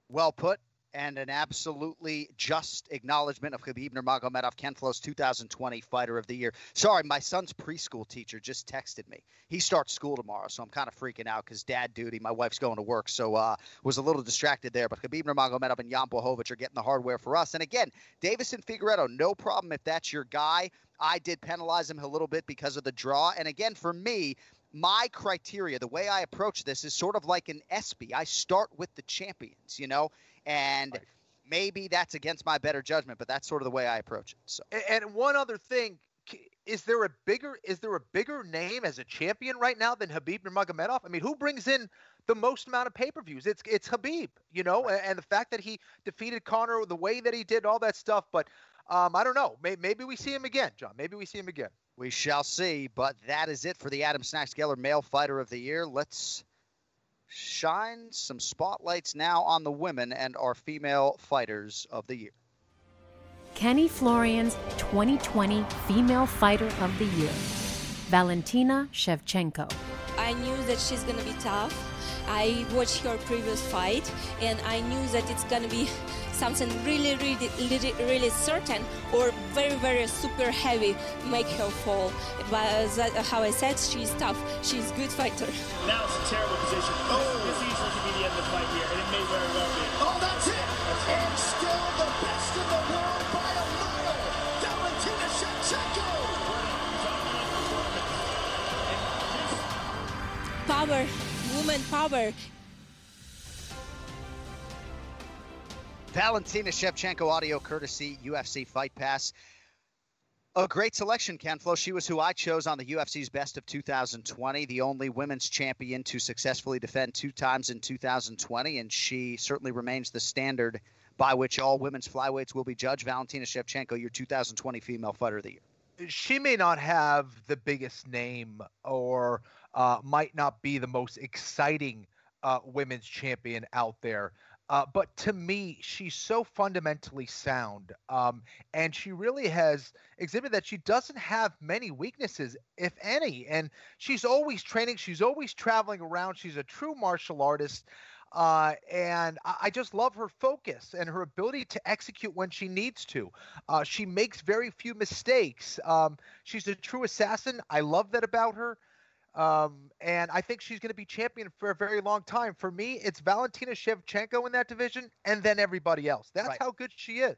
Well put. And an absolutely just acknowledgement of Khabib Nurmagomedov, Ken Flo's two thousand twenty Fighter of the Year. Sorry, my son's preschool teacher just texted me. He starts school tomorrow, so I'm kind of freaking out because dad duty, my wife's going to work, so uh, was a little distracted there. But Khabib Nurmagomedov and Jan Blachowicz are getting the hardware for us. And again, Deiveson Figueiredo, no problem if that's your guy. I did penalize him a little bit because of the draw. And again, for me, my criteria, the way I approach this is sort of like an ESPY. I start with the champions, you know? And maybe that's against my better judgment, but that's sort of the way I approach it. So. And one other thing, is there a bigger is there a bigger name as a champion right now than Khabib Nurmagomedov? I mean, who brings in the most amount of pay-per-views? It's it's Khabib, you know, right. And the fact that he defeated Conor the way that he did, all that stuff. But um, I don't know. Maybe, maybe we see him again, John. Maybe we see him again. We shall see. But that is it for the Adam Snacks-Geller Male Fighter of the Year. Let's shine some spotlights now on the women and our female fighters of the year. Kenny Florian's twenty twenty Female Fighter of the Year, Valentina Shevchenko. I knew that she's going to be tough. I watched her previous fight, and I knew that it's going to be something really, really, really, really certain or very, very super heavy make her fall. But that, how I said, she's tough. She's a good fighter. Now it's a terrible position. Oh, this easily could be the end of the fight here, and it may very well be. Oh, that's it! That's and it. Still the best in the world by a mile, Valentina Shevchenko! Power. Woman power. Valentina Shevchenko, audio courtesy U F C Fight Pass. A great selection, Ken Flo. She was who I chose on the U F C's Best of two thousand twenty, the only women's champion to successfully defend two times in two thousand twenty, and she certainly remains the standard by which all women's flyweights will be judged. Valentina Shevchenko, your two thousand twenty Female Fighter of the Year. She may not have the biggest name or uh, might not be the most exciting uh, women's champion out there. Uh, but to me, she's so fundamentally sound, um, and she really has exhibited that she doesn't have many weaknesses, if any. And she's always training. She's always traveling around. She's a true martial artist, uh, and I, I just love her focus and her ability to execute when she needs to. Uh, she makes very few mistakes. Um, she's a true assassin. I love that about her. Um, and I think she's going to be champion for a very long time. For me, it's Valentina Shevchenko in that division and then everybody else. That's right. How good she is.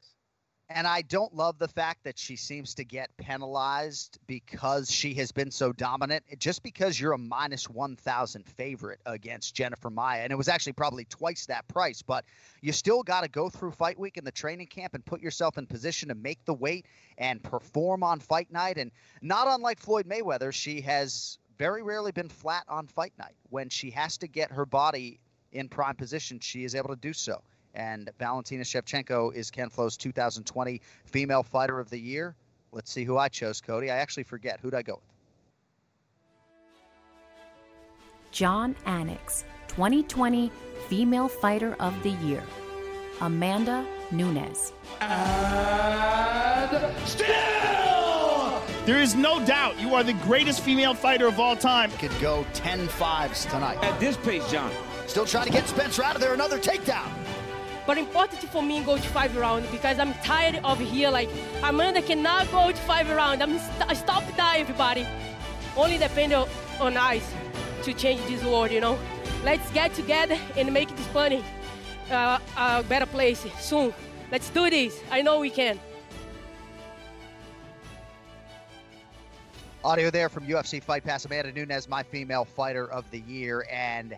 And I don't love the fact that she seems to get penalized because she has been so dominant. Just because you're a minus one thousand favorite against Jennifer Maia, and it was actually probably twice that price, but you still got to go through fight week in the training camp and put yourself in position to make the weight and perform on fight night. And not unlike Floyd Mayweather, she has very rarely been flat on fight night. When she has to get her body in prime position, she is able to do so. And Valentina Shevchenko is Ken Flo's two thousand twenty Female Fighter of the Year. Let's see who I chose, Cody. I actually forget. Who'd I go with? John Annex, twenty twenty Female Fighter of the Year. Amanda Nunes. And still! There is no doubt you are the greatest female fighter of all time. Could go ten fives tonight. At this pace, John. Still trying to get Spencer out of there. Another takedown. But important for me go to five rounds because I'm tired of here. Like, Amanda cannot go to five rounds. I'm st- stop that, everybody. Only depend on us to change this world, you know. Let's get together and make this funny uh, a better place soon. Let's do this. I know we can. Audio there from U F C Fight Pass, Amanda Nunes, my Female Fighter of the Year. And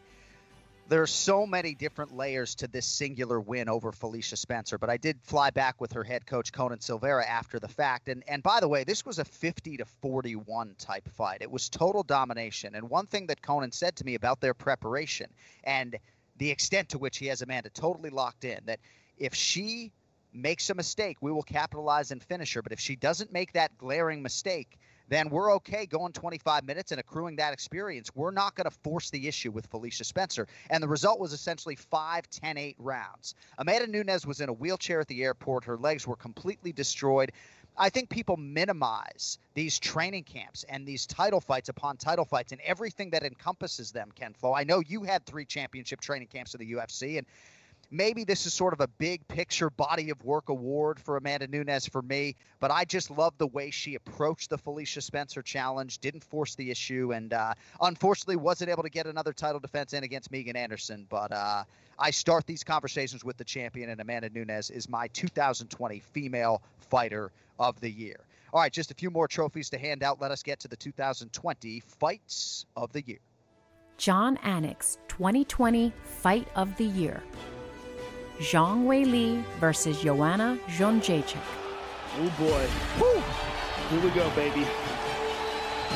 there are so many different layers to this singular win over Felicia Spencer. But I did fly back with her head coach, Conan Silvera, after the fact. And and by the way, this was a fifty to forty-one type fight. It was total domination. And one thing that Conan said to me about their preparation and the extent to which he has Amanda totally locked in, that if she makes a mistake, we will capitalize and finish her. But if she doesn't make that glaring mistake, then we're okay going twenty-five minutes and accruing that experience. We're not going to force the issue with Felicia Spencer. And the result was essentially five ten eight rounds. Amanda Nunes was in a wheelchair at the airport. Her legs were completely destroyed. I think people minimize these training camps and these title fights upon title fights and everything that encompasses them, Ken Flo. I know you had three championship training camps in the U F C, and maybe this is sort of a big picture body of work award for Amanda Nunes for me, but I just love the way she approached the Felicia Spencer challenge, didn't force the issue, and uh, unfortunately wasn't able to get another title defense in against Megan Anderson. But uh, I start these conversations with the champion, and Amanda Nunes is my two thousand twenty Female Fighter of the Year. All right, just a few more trophies to hand out. Let us get to the two thousand twenty Fights of the Year. John Annex, twenty twenty Fight of the Year. Zhang Weili versus Joanna Jedrzejczyk. Oh, boy. Woo. Here we go, baby.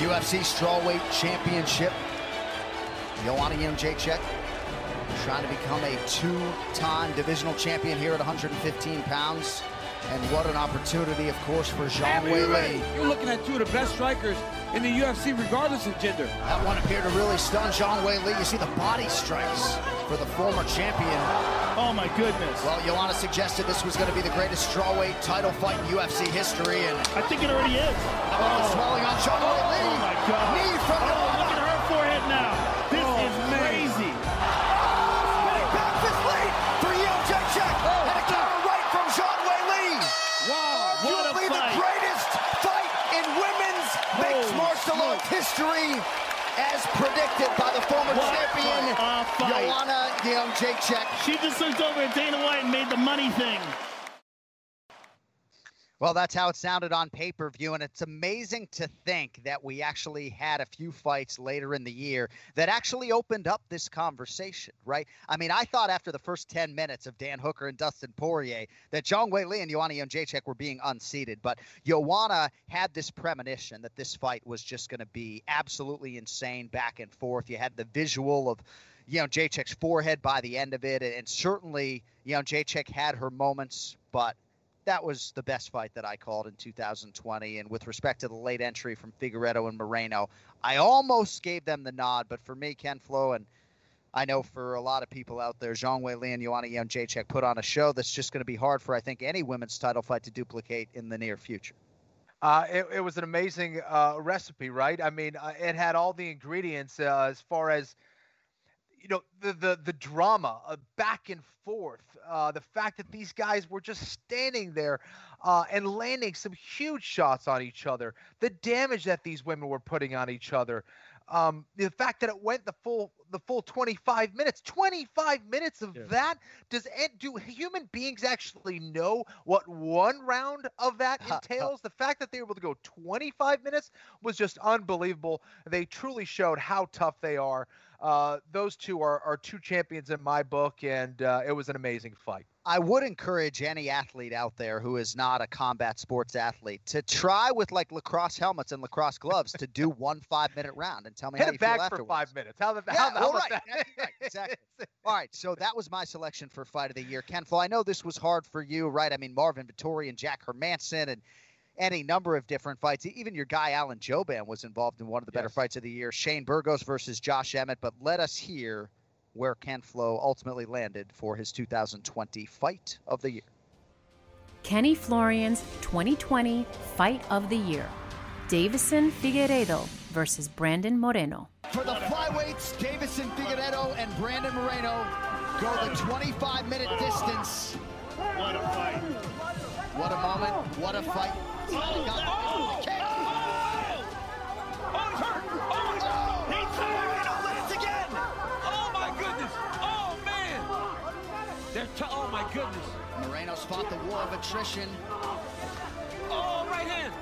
U F C Strawweight Championship. Joanna Jedrzejczyk trying to become a two-time divisional champion here at one hundred fifteen pounds. And what an opportunity, of course, for Zhang Weili. You're looking at two of the best strikers in the U F C, regardless of gender. That one appeared to really stun Zhang Weili. You see the body strikes for the former champion. Oh, my goodness. Well, Joanna suggested this was going to be the greatest strawweight title fight in U F C history, and I think it already is. How about oh. the swelling on Sean oh, Lee? Oh, my God. Knee from oh, Joanna. Look at her forehead now. This oh, is man. Crazy. Oh, big back fist lead for Jedrzejczyk. Oh. And a counter right from Zhang Weili. Wow, what a fight. Arguably the greatest fight in women's mixed oh, martial arts history, as predicted by the former what champion, Joanna Jedrzejczyk. She just looked over at Dana White and made the money thing. Well, that's how it sounded on pay-per-view, and it's amazing to think that we actually had a few fights later in the year that actually opened up this conversation, right? I mean, I thought after the first ten minutes of Dan Hooker and Dustin Poirier that Zhang Weili and Joanna Jedrzejczyk were being unseated, but Joanna had this premonition that this fight was just going to be absolutely insane back and forth. You had the visual of, you know, Jacek's forehead by the end of it, and certainly, you know, Jacek had her moments, but that was the best fight that I called in two thousand twenty. And with respect to the late entry from Figueiredo and Moreno, I almost gave them the nod. But for me, Ken Flo, and I know for a lot of people out there, Zhang Weili and Joanna Jedrzejczyk put on a show that's just going to be hard for, I think, any women's title fight to duplicate in the near future. Uh, it, it was an amazing uh, recipe, right? I mean, uh, it had all the ingredients uh, as far as, you know, the the the drama, uh, back and forth, uh, the fact that these guys were just standing there uh, and landing some huge shots on each other, the damage that these women were putting on each other, um, the fact that it went the full the full twenty-five minutes, twenty-five minutes of yeah. that. Does do human beings actually know what one round of that entails? The fact that they were able to go twenty-five minutes was just unbelievable. They truly showed how tough they are. Uh, those two are, are two champions in my book, and uh, it was an amazing fight. I would encourage any athlete out there who is not a combat sports athlete to try with, like, lacrosse helmets and lacrosse gloves to do one five-minute round and tell me Hit how you feel afterwards. Hit it back for five minutes. How the, yeah, how the, all how right. That? That's right. Exactly. All right, so that was my selection for Fight of the Year. Ken Flo, I know this was hard for you, right? I mean, Marvin Vettori and Jack Hermanson and any number of different fights. Even your guy, Alan Joban, was involved in one of the yes. better fights of the year. Shane Burgos versus Josh Emmett. But let us hear where Ken Flo ultimately landed for his two thousand twenty Fight of the Year. Kenny Florian's twenty twenty Fight of the Year. Deiveson Figueiredo versus Brandon Moreno. For the flyweights, Deiveson Figueiredo and Brandon Moreno go the twenty-five minute distance. What a fight. What a moment. What a fight. Oh, oh, oh, oh, he tired and lands again. Oh, my goodness. Oh, man. They're t- oh, my goodness. Moreno's fought the war of attrition. Oh, right hand.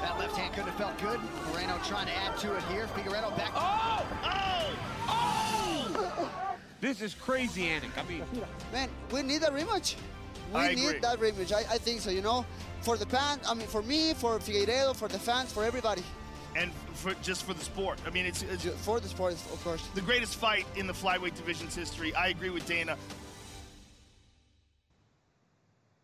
That left hand couldn't have felt good. Moreno trying to add to it here. Figueiredo back. Oh, oh, oh. This is crazy, Anik. I mean, man, we need a rematch. We I need agree. that rematch. I, I think so, you know, for the fans, I mean, for me, for Figueiredo, for the fans, for everybody. And for just for the sport. I mean, it's, it's for the sport, of course. The greatest fight in the flyweight division's history. I agree with Dana.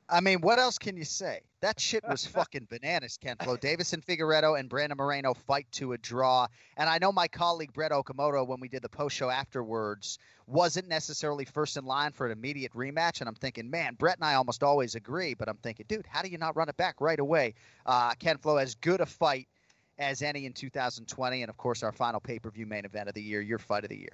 I mean, what else can you say? That shit was fucking bananas, Ken Flo. Deiveson Figueiredo and Brandon Moreno fight to a draw. And I know my colleague Brett Okamoto, when we did the post-show afterwards, wasn't necessarily first in line for an immediate rematch. And I'm thinking, man, Brett and I almost always agree. But I'm thinking, dude, how do you not run it back right away? Uh, Ken Flo, as good a fight as any in two thousand twenty. And, of course, our final pay-per-view main event of the year, your Fight of the Year.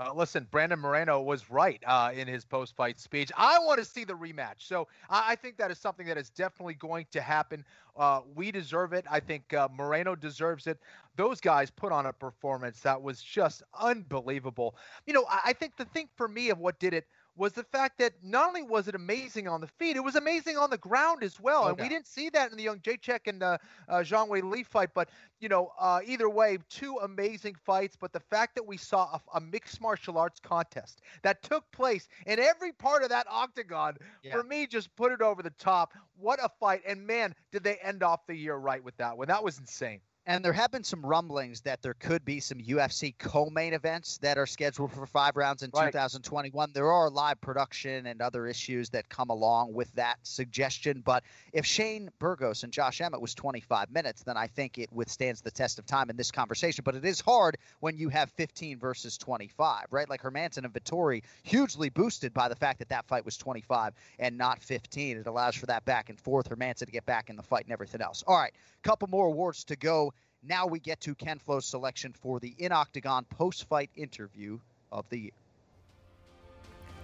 Uh, listen, Brandon Moreno was right uh, in his post-fight speech. I want to see the rematch. So I, I think that is something that is definitely going to happen. Uh, we deserve it. I think uh, Moreno deserves it. Those guys put on a performance that was just unbelievable. You know, I, I think the thing for me of what did it was the fact that not only was it amazing on the feet, it was amazing on the ground as well. Okay. And we didn't see that in the young Jedrzejczyk and uh, uh, Zhang Weili fight. But, you know, uh, either way, two amazing fights. But the fact that we saw a, a mixed martial arts contest that took place in every part of that octagon, yeah. for me, just put it over the top. What a fight. And, man, did they end off the year right with that one. That was insane. And there have been some rumblings that there could be some U F C co-main events that are scheduled for five rounds in right. two thousand twenty-one. There are live production and other issues that come along with that suggestion. But if Shane Burgos and Josh Emmett was twenty-five minutes, then I think it withstands the test of time in this conversation. But it is hard when you have fifteen versus twenty-five, right? Like Hermanson and Vettori, hugely boosted by the fact that that fight was twenty-five and not fifteen. It allows for that back and forth, Hermanson to get back in the fight and everything else. All right, couple more awards to go. Now we get to Ken Flo's selection for the in-octagon post-fight interview of the year.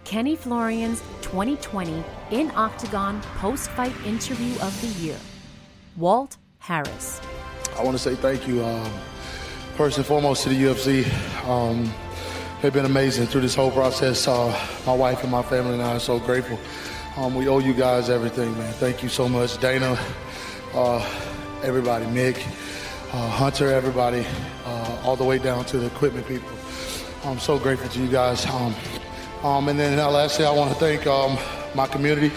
Kenny Florian's twenty twenty in-octagon post-fight interview of the year. Walt Harris. I want to say thank you, um, first and foremost, to the U F C. Um, they've been amazing through this whole process. Uh, my wife and my family and I are so grateful Um, we owe you guys everything, man. Thank you so much, Dana, uh, everybody, Nick, uh, Hunter, everybody, uh, all the way down to the equipment people. I'm so grateful to you guys. Um, um, and then lastly, I want to thank um, my community,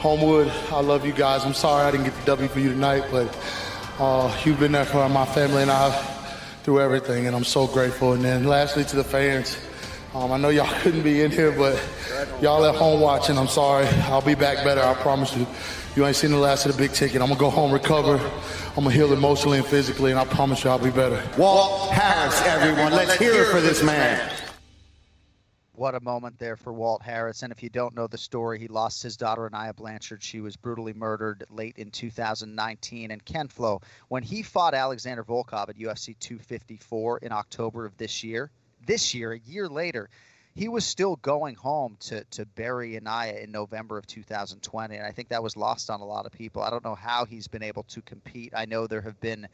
Homewood. I love you guys. I'm sorry I didn't get the W for you tonight, but uh, you've been there for my family and I through everything, and I'm so grateful. And then lastly, to the fans, um, I know y'all couldn't be in here, but y'all at home watching, I'm sorry. I'll be back better, I promise you. You ain't seen the last of the big ticket. I'm gonna go home, recover. I'm gonna heal emotionally and physically, and I promise you I'll be better. Walt Harris, everyone, let's hear it for this man. What a moment there for Walt Harris. And if you don't know the story, he lost his daughter, Anaya Blanchard. She was brutally murdered late in two thousand nineteen. And Ken Flo, when he fought Alexander Volkov at U F C two fifty-four in October of this year, this year, a year later, he was still going home to to bury Anaya in November of two thousand twenty. And I think that was lost on a lot of people. I don't know how he's been able to compete. I know there have been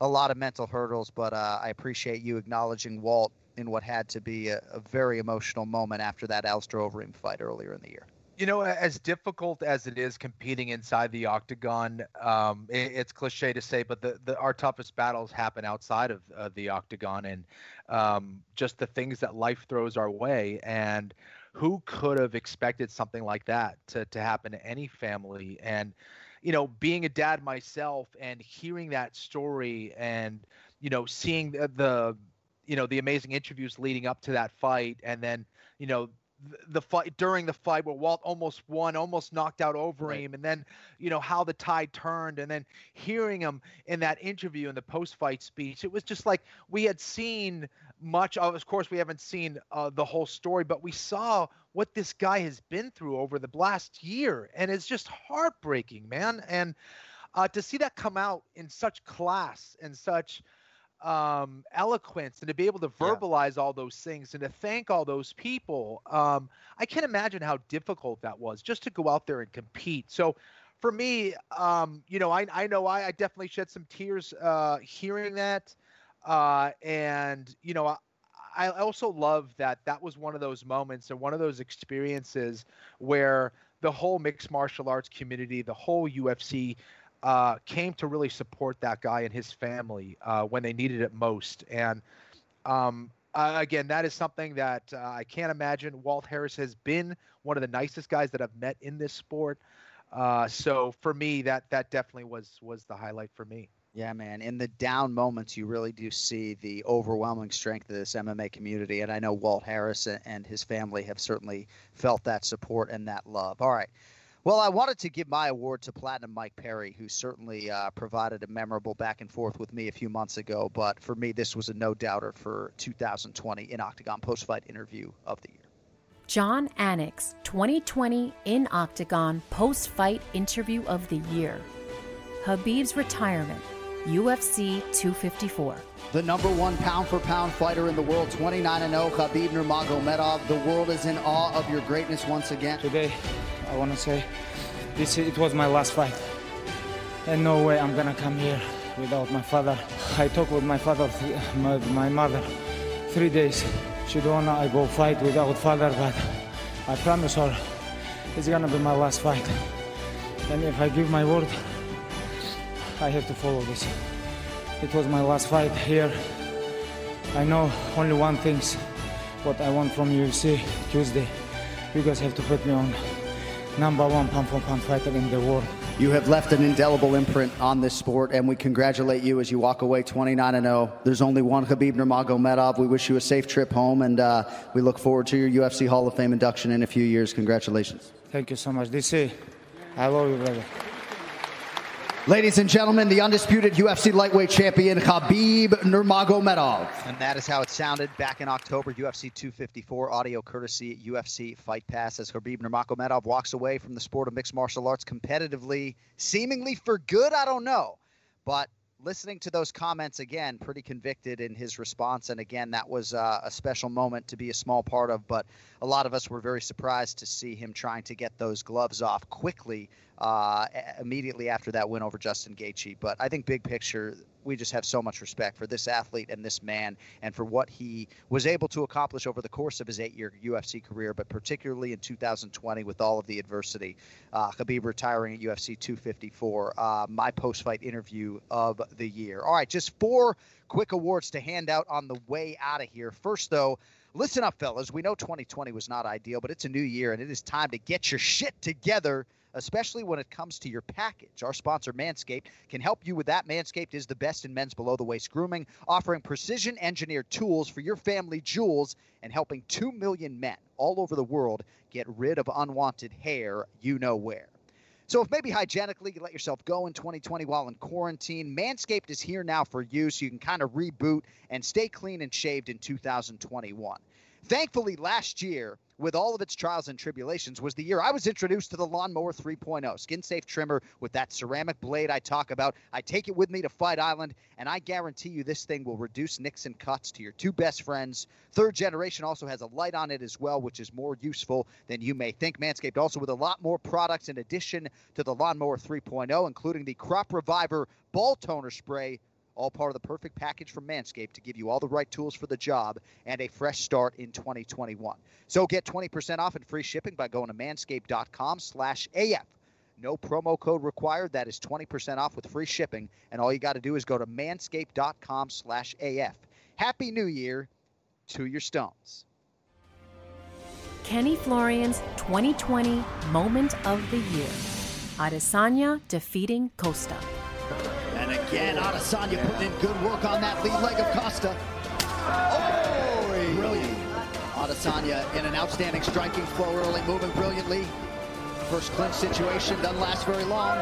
a lot of mental hurdles, but uh, I appreciate you acknowledging Walt in what had to be a, a very emotional moment after that Alistair Overeem fight earlier in the year. You know, as difficult as it is competing inside the octagon, um, it, it's cliche to say, but the, the our toughest battles happen outside of uh, the octagon, and um, just the things that life throws our way. And who could have expected something like that to, to happen to any family? And, you know, being a dad myself and hearing that story and, you know, seeing the, the you know, the amazing interviews leading up to that fight. And then, you know, the, the fight during the fight where Walt almost won, almost knocked out Overeem. Right. And then, you know, how the tide turned, and then hearing him in that interview and the post-fight speech, it was just like, we had seen much of, of course we haven't seen uh, the whole story, but we saw what this guy has been through over the last year. And it's just heartbreaking, man. And uh, to see that come out in such class and such, um, eloquence, and to be able to verbalize yeah. all those things and to thank all those people. Um, I can't imagine how difficult that was just to go out there and compete. So for me, um, you know, I, I know I, I definitely shed some tears, uh, hearing that. Uh, and you know, I, I also love that that was one of those moments and one of those experiences where the whole mixed martial arts community, the whole U F C, Uh, came to really support that guy and his family uh, when they needed it most. And um, uh, again, that is something that uh, I can't imagine. Walt Harris has been one of the nicest guys that I've met in this sport. Uh, so for me, that that definitely was was the highlight for me. Yeah, man. In the down moments, you really do see the overwhelming strength of this M M A community. And I know Walt Harris and his family have certainly felt that support and that love. All right. Well, I wanted to give my award to Platinum Mike Perry, who certainly uh, provided a memorable back and forth with me a few months ago. But for me, this was a no-doubter for two thousand twenty in Octagon post-fight interview of the year. John Annick's twenty twenty in Octagon post-fight interview of the year. Khabib's retirement, U F C two fifty-four. The number one pound-for-pound fighter in the world, twenty-nine and oh, Khabib Nurmagomedov. The world is in awe of your greatness once again. Today, I want to say this, it was my last fight, and no way I'm gonna come here without my father. I talked with my father, my, my mother, three days. She don't wanna I go fight without father, but I promise her it's gonna be my last fight. And if I give my word, I have to follow this. It was my last fight here. I know only one thing's what I want from U F C Tuesday. You guys have to put me on number one pound-for-pound fighter in the world. You have left an indelible imprint on this sport, and we congratulate you as you walk away twenty-nine and oh. There's only one Khabib Nurmagomedov. We wish you a safe trip home, and uh, we look forward to your U F C Hall of Fame induction in a few years. Congratulations. Thank you so much, D C. I love you, brother. Ladies and gentlemen, the undisputed U F C lightweight champion, Khabib Nurmagomedov. And that is how it sounded back in October, U F C two fifty-four, audio courtesy U F C Fight Pass, as Khabib Nurmagomedov walks away from the sport of mixed martial arts competitively, seemingly for good, I don't know. But listening to those comments again, pretty convicted in his response. And again, that was uh, a special moment to be a small part of, but a lot of us were very surprised to see him trying to get those gloves off quickly uh, immediately after that win over Justin Gaethje. But I think big picture, we just have so much respect for this athlete and this man and for what he was able to accomplish over the course of his eight-year U F C career, but particularly in two thousand twenty with all of the adversity. Uh, Khabib retiring at U F C two fifty-four, uh, my post-fight interview of the year. All right, just four quick awards to hand out on the way out of here. First, though, listen up, fellas. We know twenty twenty was not ideal, but it's a new year, and it is time to get your shit together, especially when it comes to your package. Our sponsor, Manscaped, can help you with that. Manscaped is the best in men's below-the-waist grooming, offering precision-engineered tools for your family jewels and helping two million men all over the world get rid of unwanted hair you know where. So if maybe hygienically you let yourself go in twenty twenty while in quarantine, Manscaped is here now for you so you can kind of reboot and stay clean and shaved in two thousand twenty-one. Thankfully, last year, with all of its trials and tribulations, was the year I was introduced to the Lawnmower three point oh, skin-safe trimmer with that ceramic blade I talk about. I take it with me to Fight Island, and I guarantee you this thing will reduce nicks and cuts to your two best friends. Third generation also has a light on it as well, which is more useful than you may think. Manscaped also with a lot more products in addition to the Lawnmower three point oh, including the Crop Reviver Ball Toner Spray, all part of the perfect package from Manscaped to give you all the right tools for the job and a fresh start in twenty twenty-one. So get twenty percent off and free shipping by going to manscaped dot com slash A F. No promo code required. That is twenty percent off with free shipping. And all you got to do is go to manscaped dot com slash A F. Happy New Year to your stones. Kenny Florian's twenty twenty Moment of the Year. Adesanya defeating Costa. And again, Adesanya putting in good work on that lead leg of Costa. Oh, brilliant. Adesanya in an outstanding striking flow early, moving brilliantly. First clinch situation, doesn't last very long.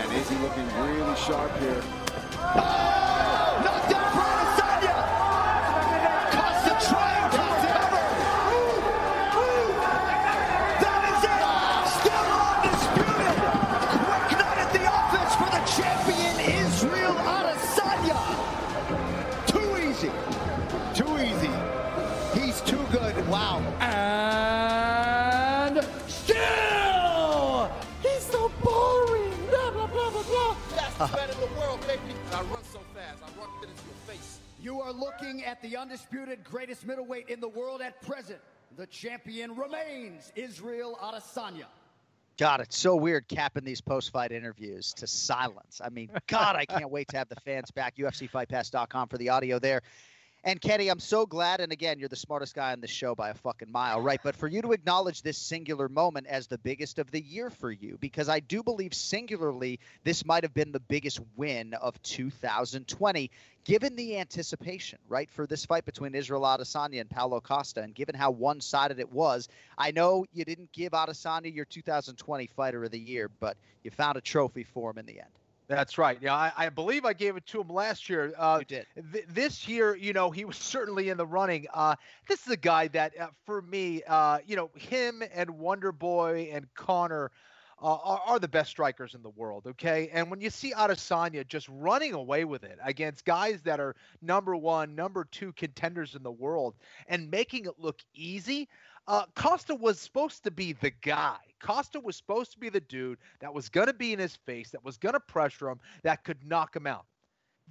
And is he looking really sharp here? Oh, knocked out for Adesanya! Costa trying to cover! Woo! That is it! Still undisputed! Champion Israel Adesanya. Too easy. Too easy. He's too good. Wow. And still, he's so boring. Blah, blah, blah, blah, blah. That's the man in the world, baby. I run so fast. I run into your face. You are looking at the undisputed greatest middleweight in the world at present. The champion remains Israel Adesanya. God, it's so weird capping these post-fight interviews to silence. I mean, God, I can't wait to have the fans back. U F C Fight Pass dot com for the audio there. And, Kenny, I'm so glad, and again, you're the smartest guy on this show by a fucking mile, right? But for you to acknowledge this singular moment as the biggest of the year for you, because I do believe singularly this might have been the biggest win of two thousand twenty, given the anticipation, right, for this fight between Israel Adesanya and Paulo Costa, and given how one-sided it was. I know you didn't give Adesanya your two thousand twenty Fighter of the Year, but you found a trophy for him in the end. That's right. Yeah, I, I believe I gave it to him last year. Uh, you did. Th- this year, you know, he was certainly in the running. Uh, this is a guy that, uh, for me, uh, you know, him and Wonder Boy and Connor uh, are, are the best strikers in the world, okay? And when you see Adesanya just running away with it against guys that are number one, number two contenders in the world and making it look easy, Uh, Costa was supposed to be the guy. Costa was supposed to be the dude that was going to be in his face, that was going to pressure him, that could knock him out.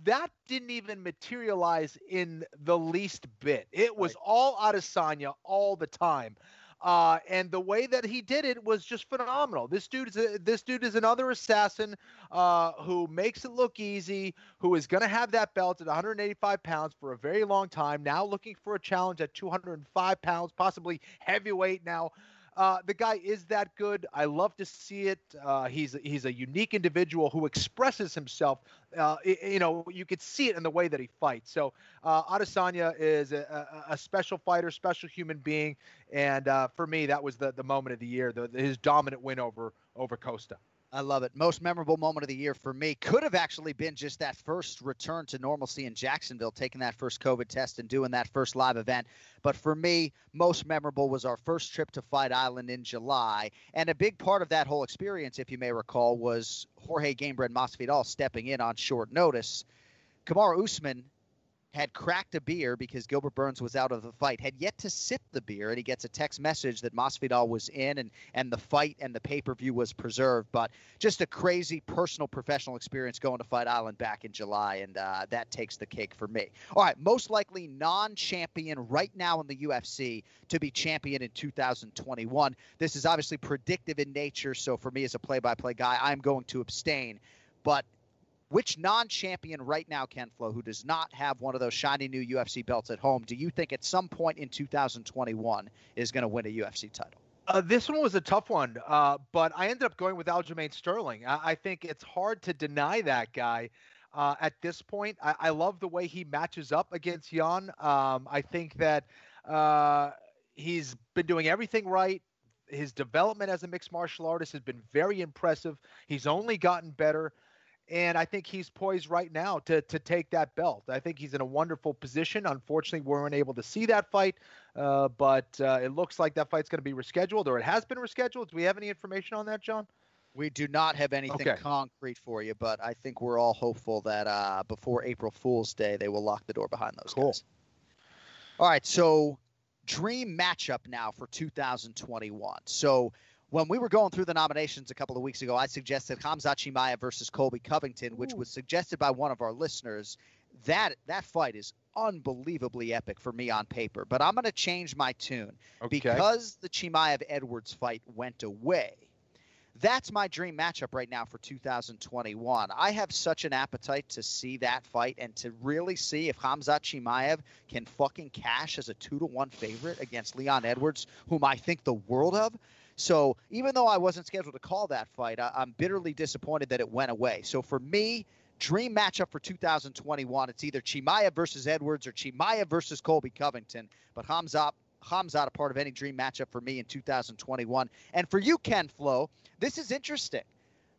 That didn't even materialize in the least bit. It was right. All Adesanya all the time. Uh, and the way that he did it was just phenomenal. This dude is a, this dude is another assassin uh, who makes it look easy, who is going to have that belt at one hundred eighty-five pounds for a very long time, now looking for a challenge at two hundred five pounds, possibly heavyweight now. Uh, the guy is that good. I love to see it. Uh, he's he's a unique individual who expresses himself. Uh, you know, you could see it in the way that he fights. So uh, Adesanya is a, a, a special fighter, special human being, and uh, for me, that was the, the moment of the year, the, his dominant win over over Costa. I love it. Most memorable moment of the year for me could have actually been just that first return to normalcy in Jacksonville, taking that first COVID test and doing that first live event. But for me, most memorable was our first trip to Fight Island in July. And a big part of that whole experience, if you may recall, was Jorge Gamebred Masvidal stepping in on short notice. Kamaru Usman had cracked a beer because Gilbert Burns was out of the fight, had yet to sip the beer, and he gets a text message that Masvidal was in and, and the fight and the pay-per-view was preserved. But just a crazy personal, professional experience going to Fight Island back in July, and uh, that takes the cake for me. All right, most likely non-champion right now in the U F C to be champion in two thousand twenty-one. This is obviously predictive in nature, so for me as a play-by-play guy, I'm going to abstain. But which non-champion right now, Ken Flo, who does not have one of those shiny new U F C belts at home, do you think at some point in two thousand twenty-one is going to win a U F C title? Uh, this one was a tough one, uh, but I ended up going with Aljamain Sterling. I, I think it's hard to deny that guy uh, at this point. I, I love the way he matches up against Jan. Um, I think that uh, he's been doing everything right. His development as a mixed martial artist has been very impressive. He's only gotten better. And I think he's poised right now to to take that belt. I think he's in a wonderful position. Unfortunately, we weren't able to see that fight, uh, but uh, it looks like that fight's going to be rescheduled, or it has been rescheduled. Do we have any information on that, John? We do not have anything okay. concrete for you, but I think we're all hopeful that uh, before April Fool's Day, they will lock the door behind those cool. guys. All right, so dream matchup now for two thousand twenty-one. So when we were going through the nominations a couple of weeks ago, I suggested Khamzat Chimaev versus Colby Covington, which Ooh. was suggested by one of our listeners. That that fight is unbelievably epic for me on paper, but I'm going to change my tune okay. because the Chimaev-Edwards fight went away. That's my dream matchup right now for two thousand twenty-one. I have such an appetite to see that fight and to really see if Khamzat Chimaev can fucking cash as a two to one favorite against Leon Edwards, whom I think the world of. So even though I wasn't scheduled to call that fight, I- I'm bitterly disappointed that it went away. So for me, dream matchup for two thousand twenty-one, it's either Chimaev versus Edwards or Chimaev versus Colby Covington. But Khamzat, Khamzat a part of any dream matchup for me in two thousand twenty-one. And for you, Ken Flo, this is interesting.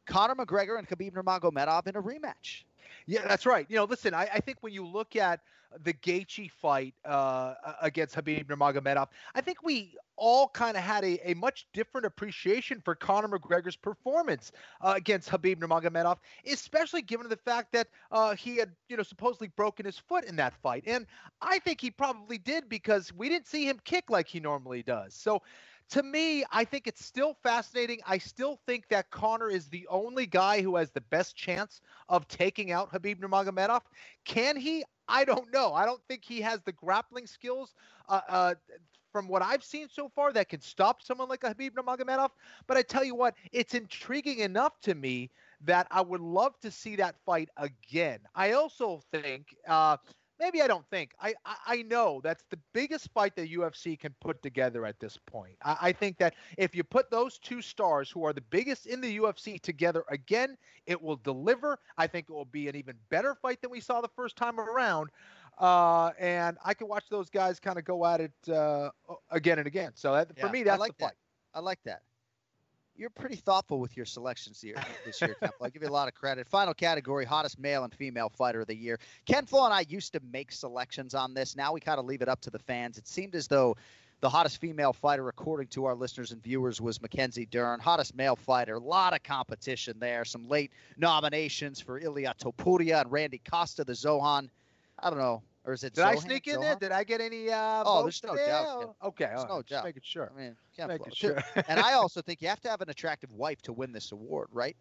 Conor McGregor and Khabib Nurmagomedov in a rematch. Yeah, that's right. You know, listen, I, I think when you look at the Gaethje fight uh, against Khabib Nurmagomedov, I think we all kind of had a, a much different appreciation for Conor McGregor's performance uh, against Khabib Nurmagomedov, especially given the fact that uh, he had, you know, supposedly broken his foot in that fight. And I think he probably did because we didn't see him kick like he normally does. So to me, I think it's still fascinating. I still think that Conor is the only guy who has the best chance of taking out Khabib Nurmagomedov. Can he? I don't know. I don't think he has the grappling skills uh, uh, from what I've seen so far that can stop someone like Khabib Nurmagomedov. But I tell you what, it's intriguing enough to me that I would love to see that fight again. I also think uh, – Maybe I don't think. I, I, I know that's the biggest fight the U F C can put together at this point. I, I think that if you put those two stars who are the biggest in the U F C together again, it will deliver. I think it will be an even better fight than we saw the first time around. Uh, and I can watch those guys kind of go at it uh, again and again. So that, yeah, for me, that's like the that. fight. I like that. You're pretty thoughtful with your selections here this year, Ken Flo. I give you a lot of credit. Final category, hottest male and female fighter of the year. Ken Flo and I used to make selections on this. Now we kind of leave it up to the fans. It seemed as though the hottest female fighter, according to our listeners and viewers, was Mackenzie Dern. Hottest male fighter, a lot of competition there. Some late nominations for Ilia Topuria and Randy Costa, the Zohan. I don't know. Or is it Did Zohan? I sneak in Zohan? there? Did I get any uh, Oh, there's no there? doubt. Yeah. Okay. There's all no right. doubt. Just making sure. I mean, can't making sure. And I also think you have to have an attractive wife to win this award, right?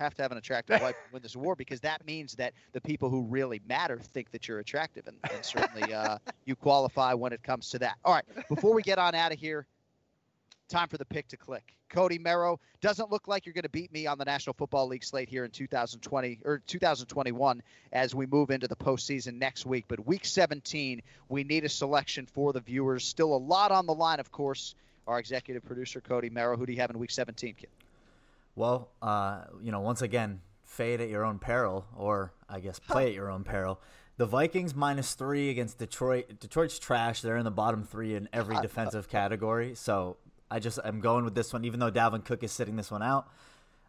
Have to have an attractive wife to win this award because that means that the people who really matter think that you're attractive. And, and certainly uh, you qualify when it comes to that. All right. Before we get on out of here, time for the pick to click. Cody Marrow, doesn't look like you're going to beat me on the National Football League slate here in two thousand twenty or two thousand twenty-one as we move into the postseason next week. But week seventeen, we need a selection for the viewers. Still a lot on the line, of course. Our executive producer, Cody Marrow, who do you have in week seventeen, kid? Well, uh, you know, once again, fade at your own peril, or I guess play at your own peril. The Vikings minus three against Detroit. Detroit's trash. They're in the bottom three in every defensive category. So I just am going with this one, even though Dalvin Cook is sitting this one out.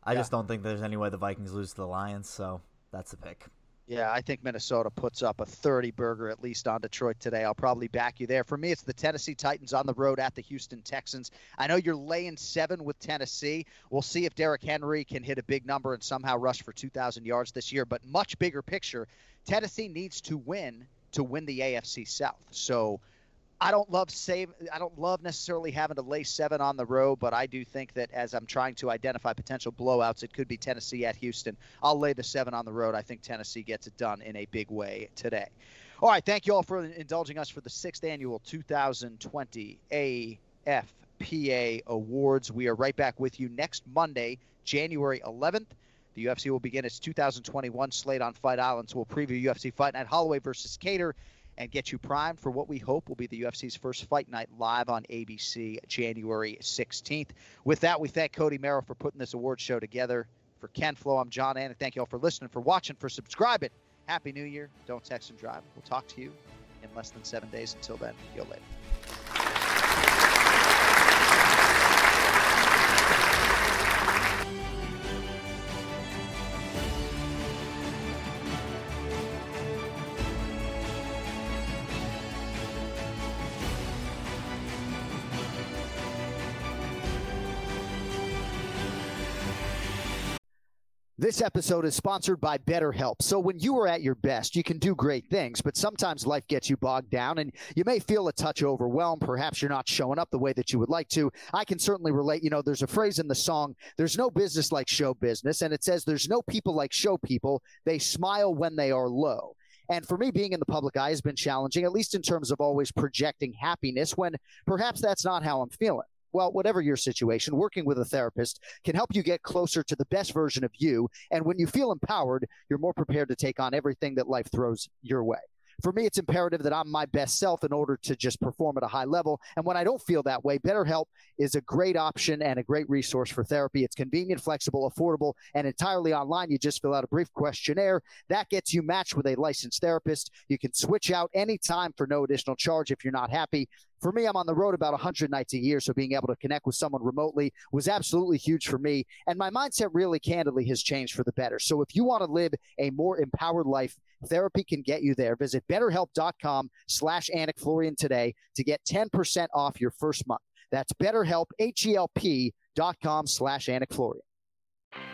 I yeah. just don't think there's any way the Vikings lose to the Lions, so that's the pick. Yeah, I think Minnesota puts up a thirty-burger at least on Detroit today. I'll probably back you there. For me, it's the Tennessee Titans on the road at the Houston Texans. I know you're laying seven with Tennessee. We'll see if Derrick Henry can hit a big number and somehow rush for two thousand yards this year. But much bigger picture, Tennessee needs to win to win the A F C South. So I don't love save. I don't love necessarily having to lay seven on the road, but I do think that as I'm trying to identify potential blowouts, it could be Tennessee at Houston. I'll lay the seven on the road. I think Tennessee gets it done in a big way today. All right. Thank you all for indulging us for the sixth annual two thousand twenty A F P A Awards. We are right back with you next Monday, January eleventh. The U F C will begin its two thousand twenty-one slate on Fight Island, so we'll preview U F C Fight Night Holloway versus Cater and get you primed for what we hope will be the U F C's first Fight Night live on A B C January sixteenth. With that, we thank Cody Marrow for putting this award show together. For Ken Flo, I'm John Anik. Thank you all for listening, for watching, for subscribing. Happy New Year. Don't text and drive. We'll talk to you in less than seven days. Until then, yo later. This episode is sponsored by BetterHelp. So when you are at your best, you can do great things, but sometimes life gets you bogged down and you may feel a touch overwhelmed. Perhaps you're not showing up the way that you would like to. I can certainly relate. You know, there's a phrase in the song, there's no business like show business. And it says, there's no people like show people. They smile when they are low. And for me, being in the public eye has been challenging, at least in terms of always projecting happiness when perhaps that's not how I'm feeling. Well, whatever your situation, working with a therapist can help you get closer to the best version of you. And when you feel empowered, you're more prepared to take on everything that life throws your way. For me, it's imperative that I'm my best self in order to just perform at a high level. And when I don't feel that way, BetterHelp is a great option and a great resource for therapy. It's convenient, flexible, affordable, and entirely online. You just fill out a brief questionnaire. That gets you matched with a licensed therapist. You can switch out anytime for no additional charge if you're not happy. For me, I'm on the road about one hundred nights a year, so being able to connect with someone remotely was absolutely huge for me, and my mindset really candidly has changed for the better. So if you want to live a more empowered life, therapy can get you there. Visit BetterHelp.com slash Anik Florian today to get ten percent off your first month. That's BetterHelp, H E L P dot com slash Anik Florian.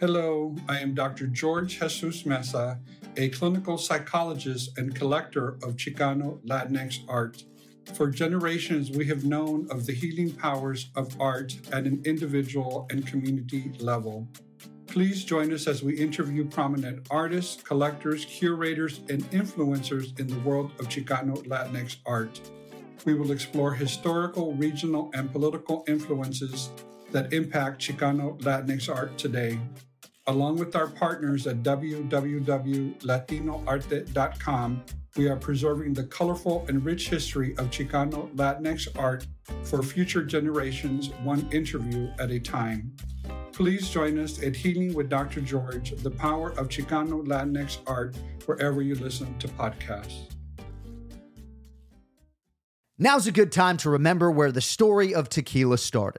Hello, I am Doctor George Jesus Mesa, a clinical psychologist and collector of Chicano Latinx art. For generations, we have known of the healing powers of art at an individual and community level. Please join us as we interview prominent artists, collectors, curators, and influencers in the world of Chicano Latinx art. We will explore historical, regional, and political influences that impact Chicano Latinx art today, along with our partners at w w w dot latino arte dot com. We are preserving the colorful and rich history of Chicano Latinx art for future generations, one interview at a time. Please join us at Healing with Doctor George, the power of Chicano Latinx art, wherever you listen to podcasts. Now's a good time to remember where the story of tequila started.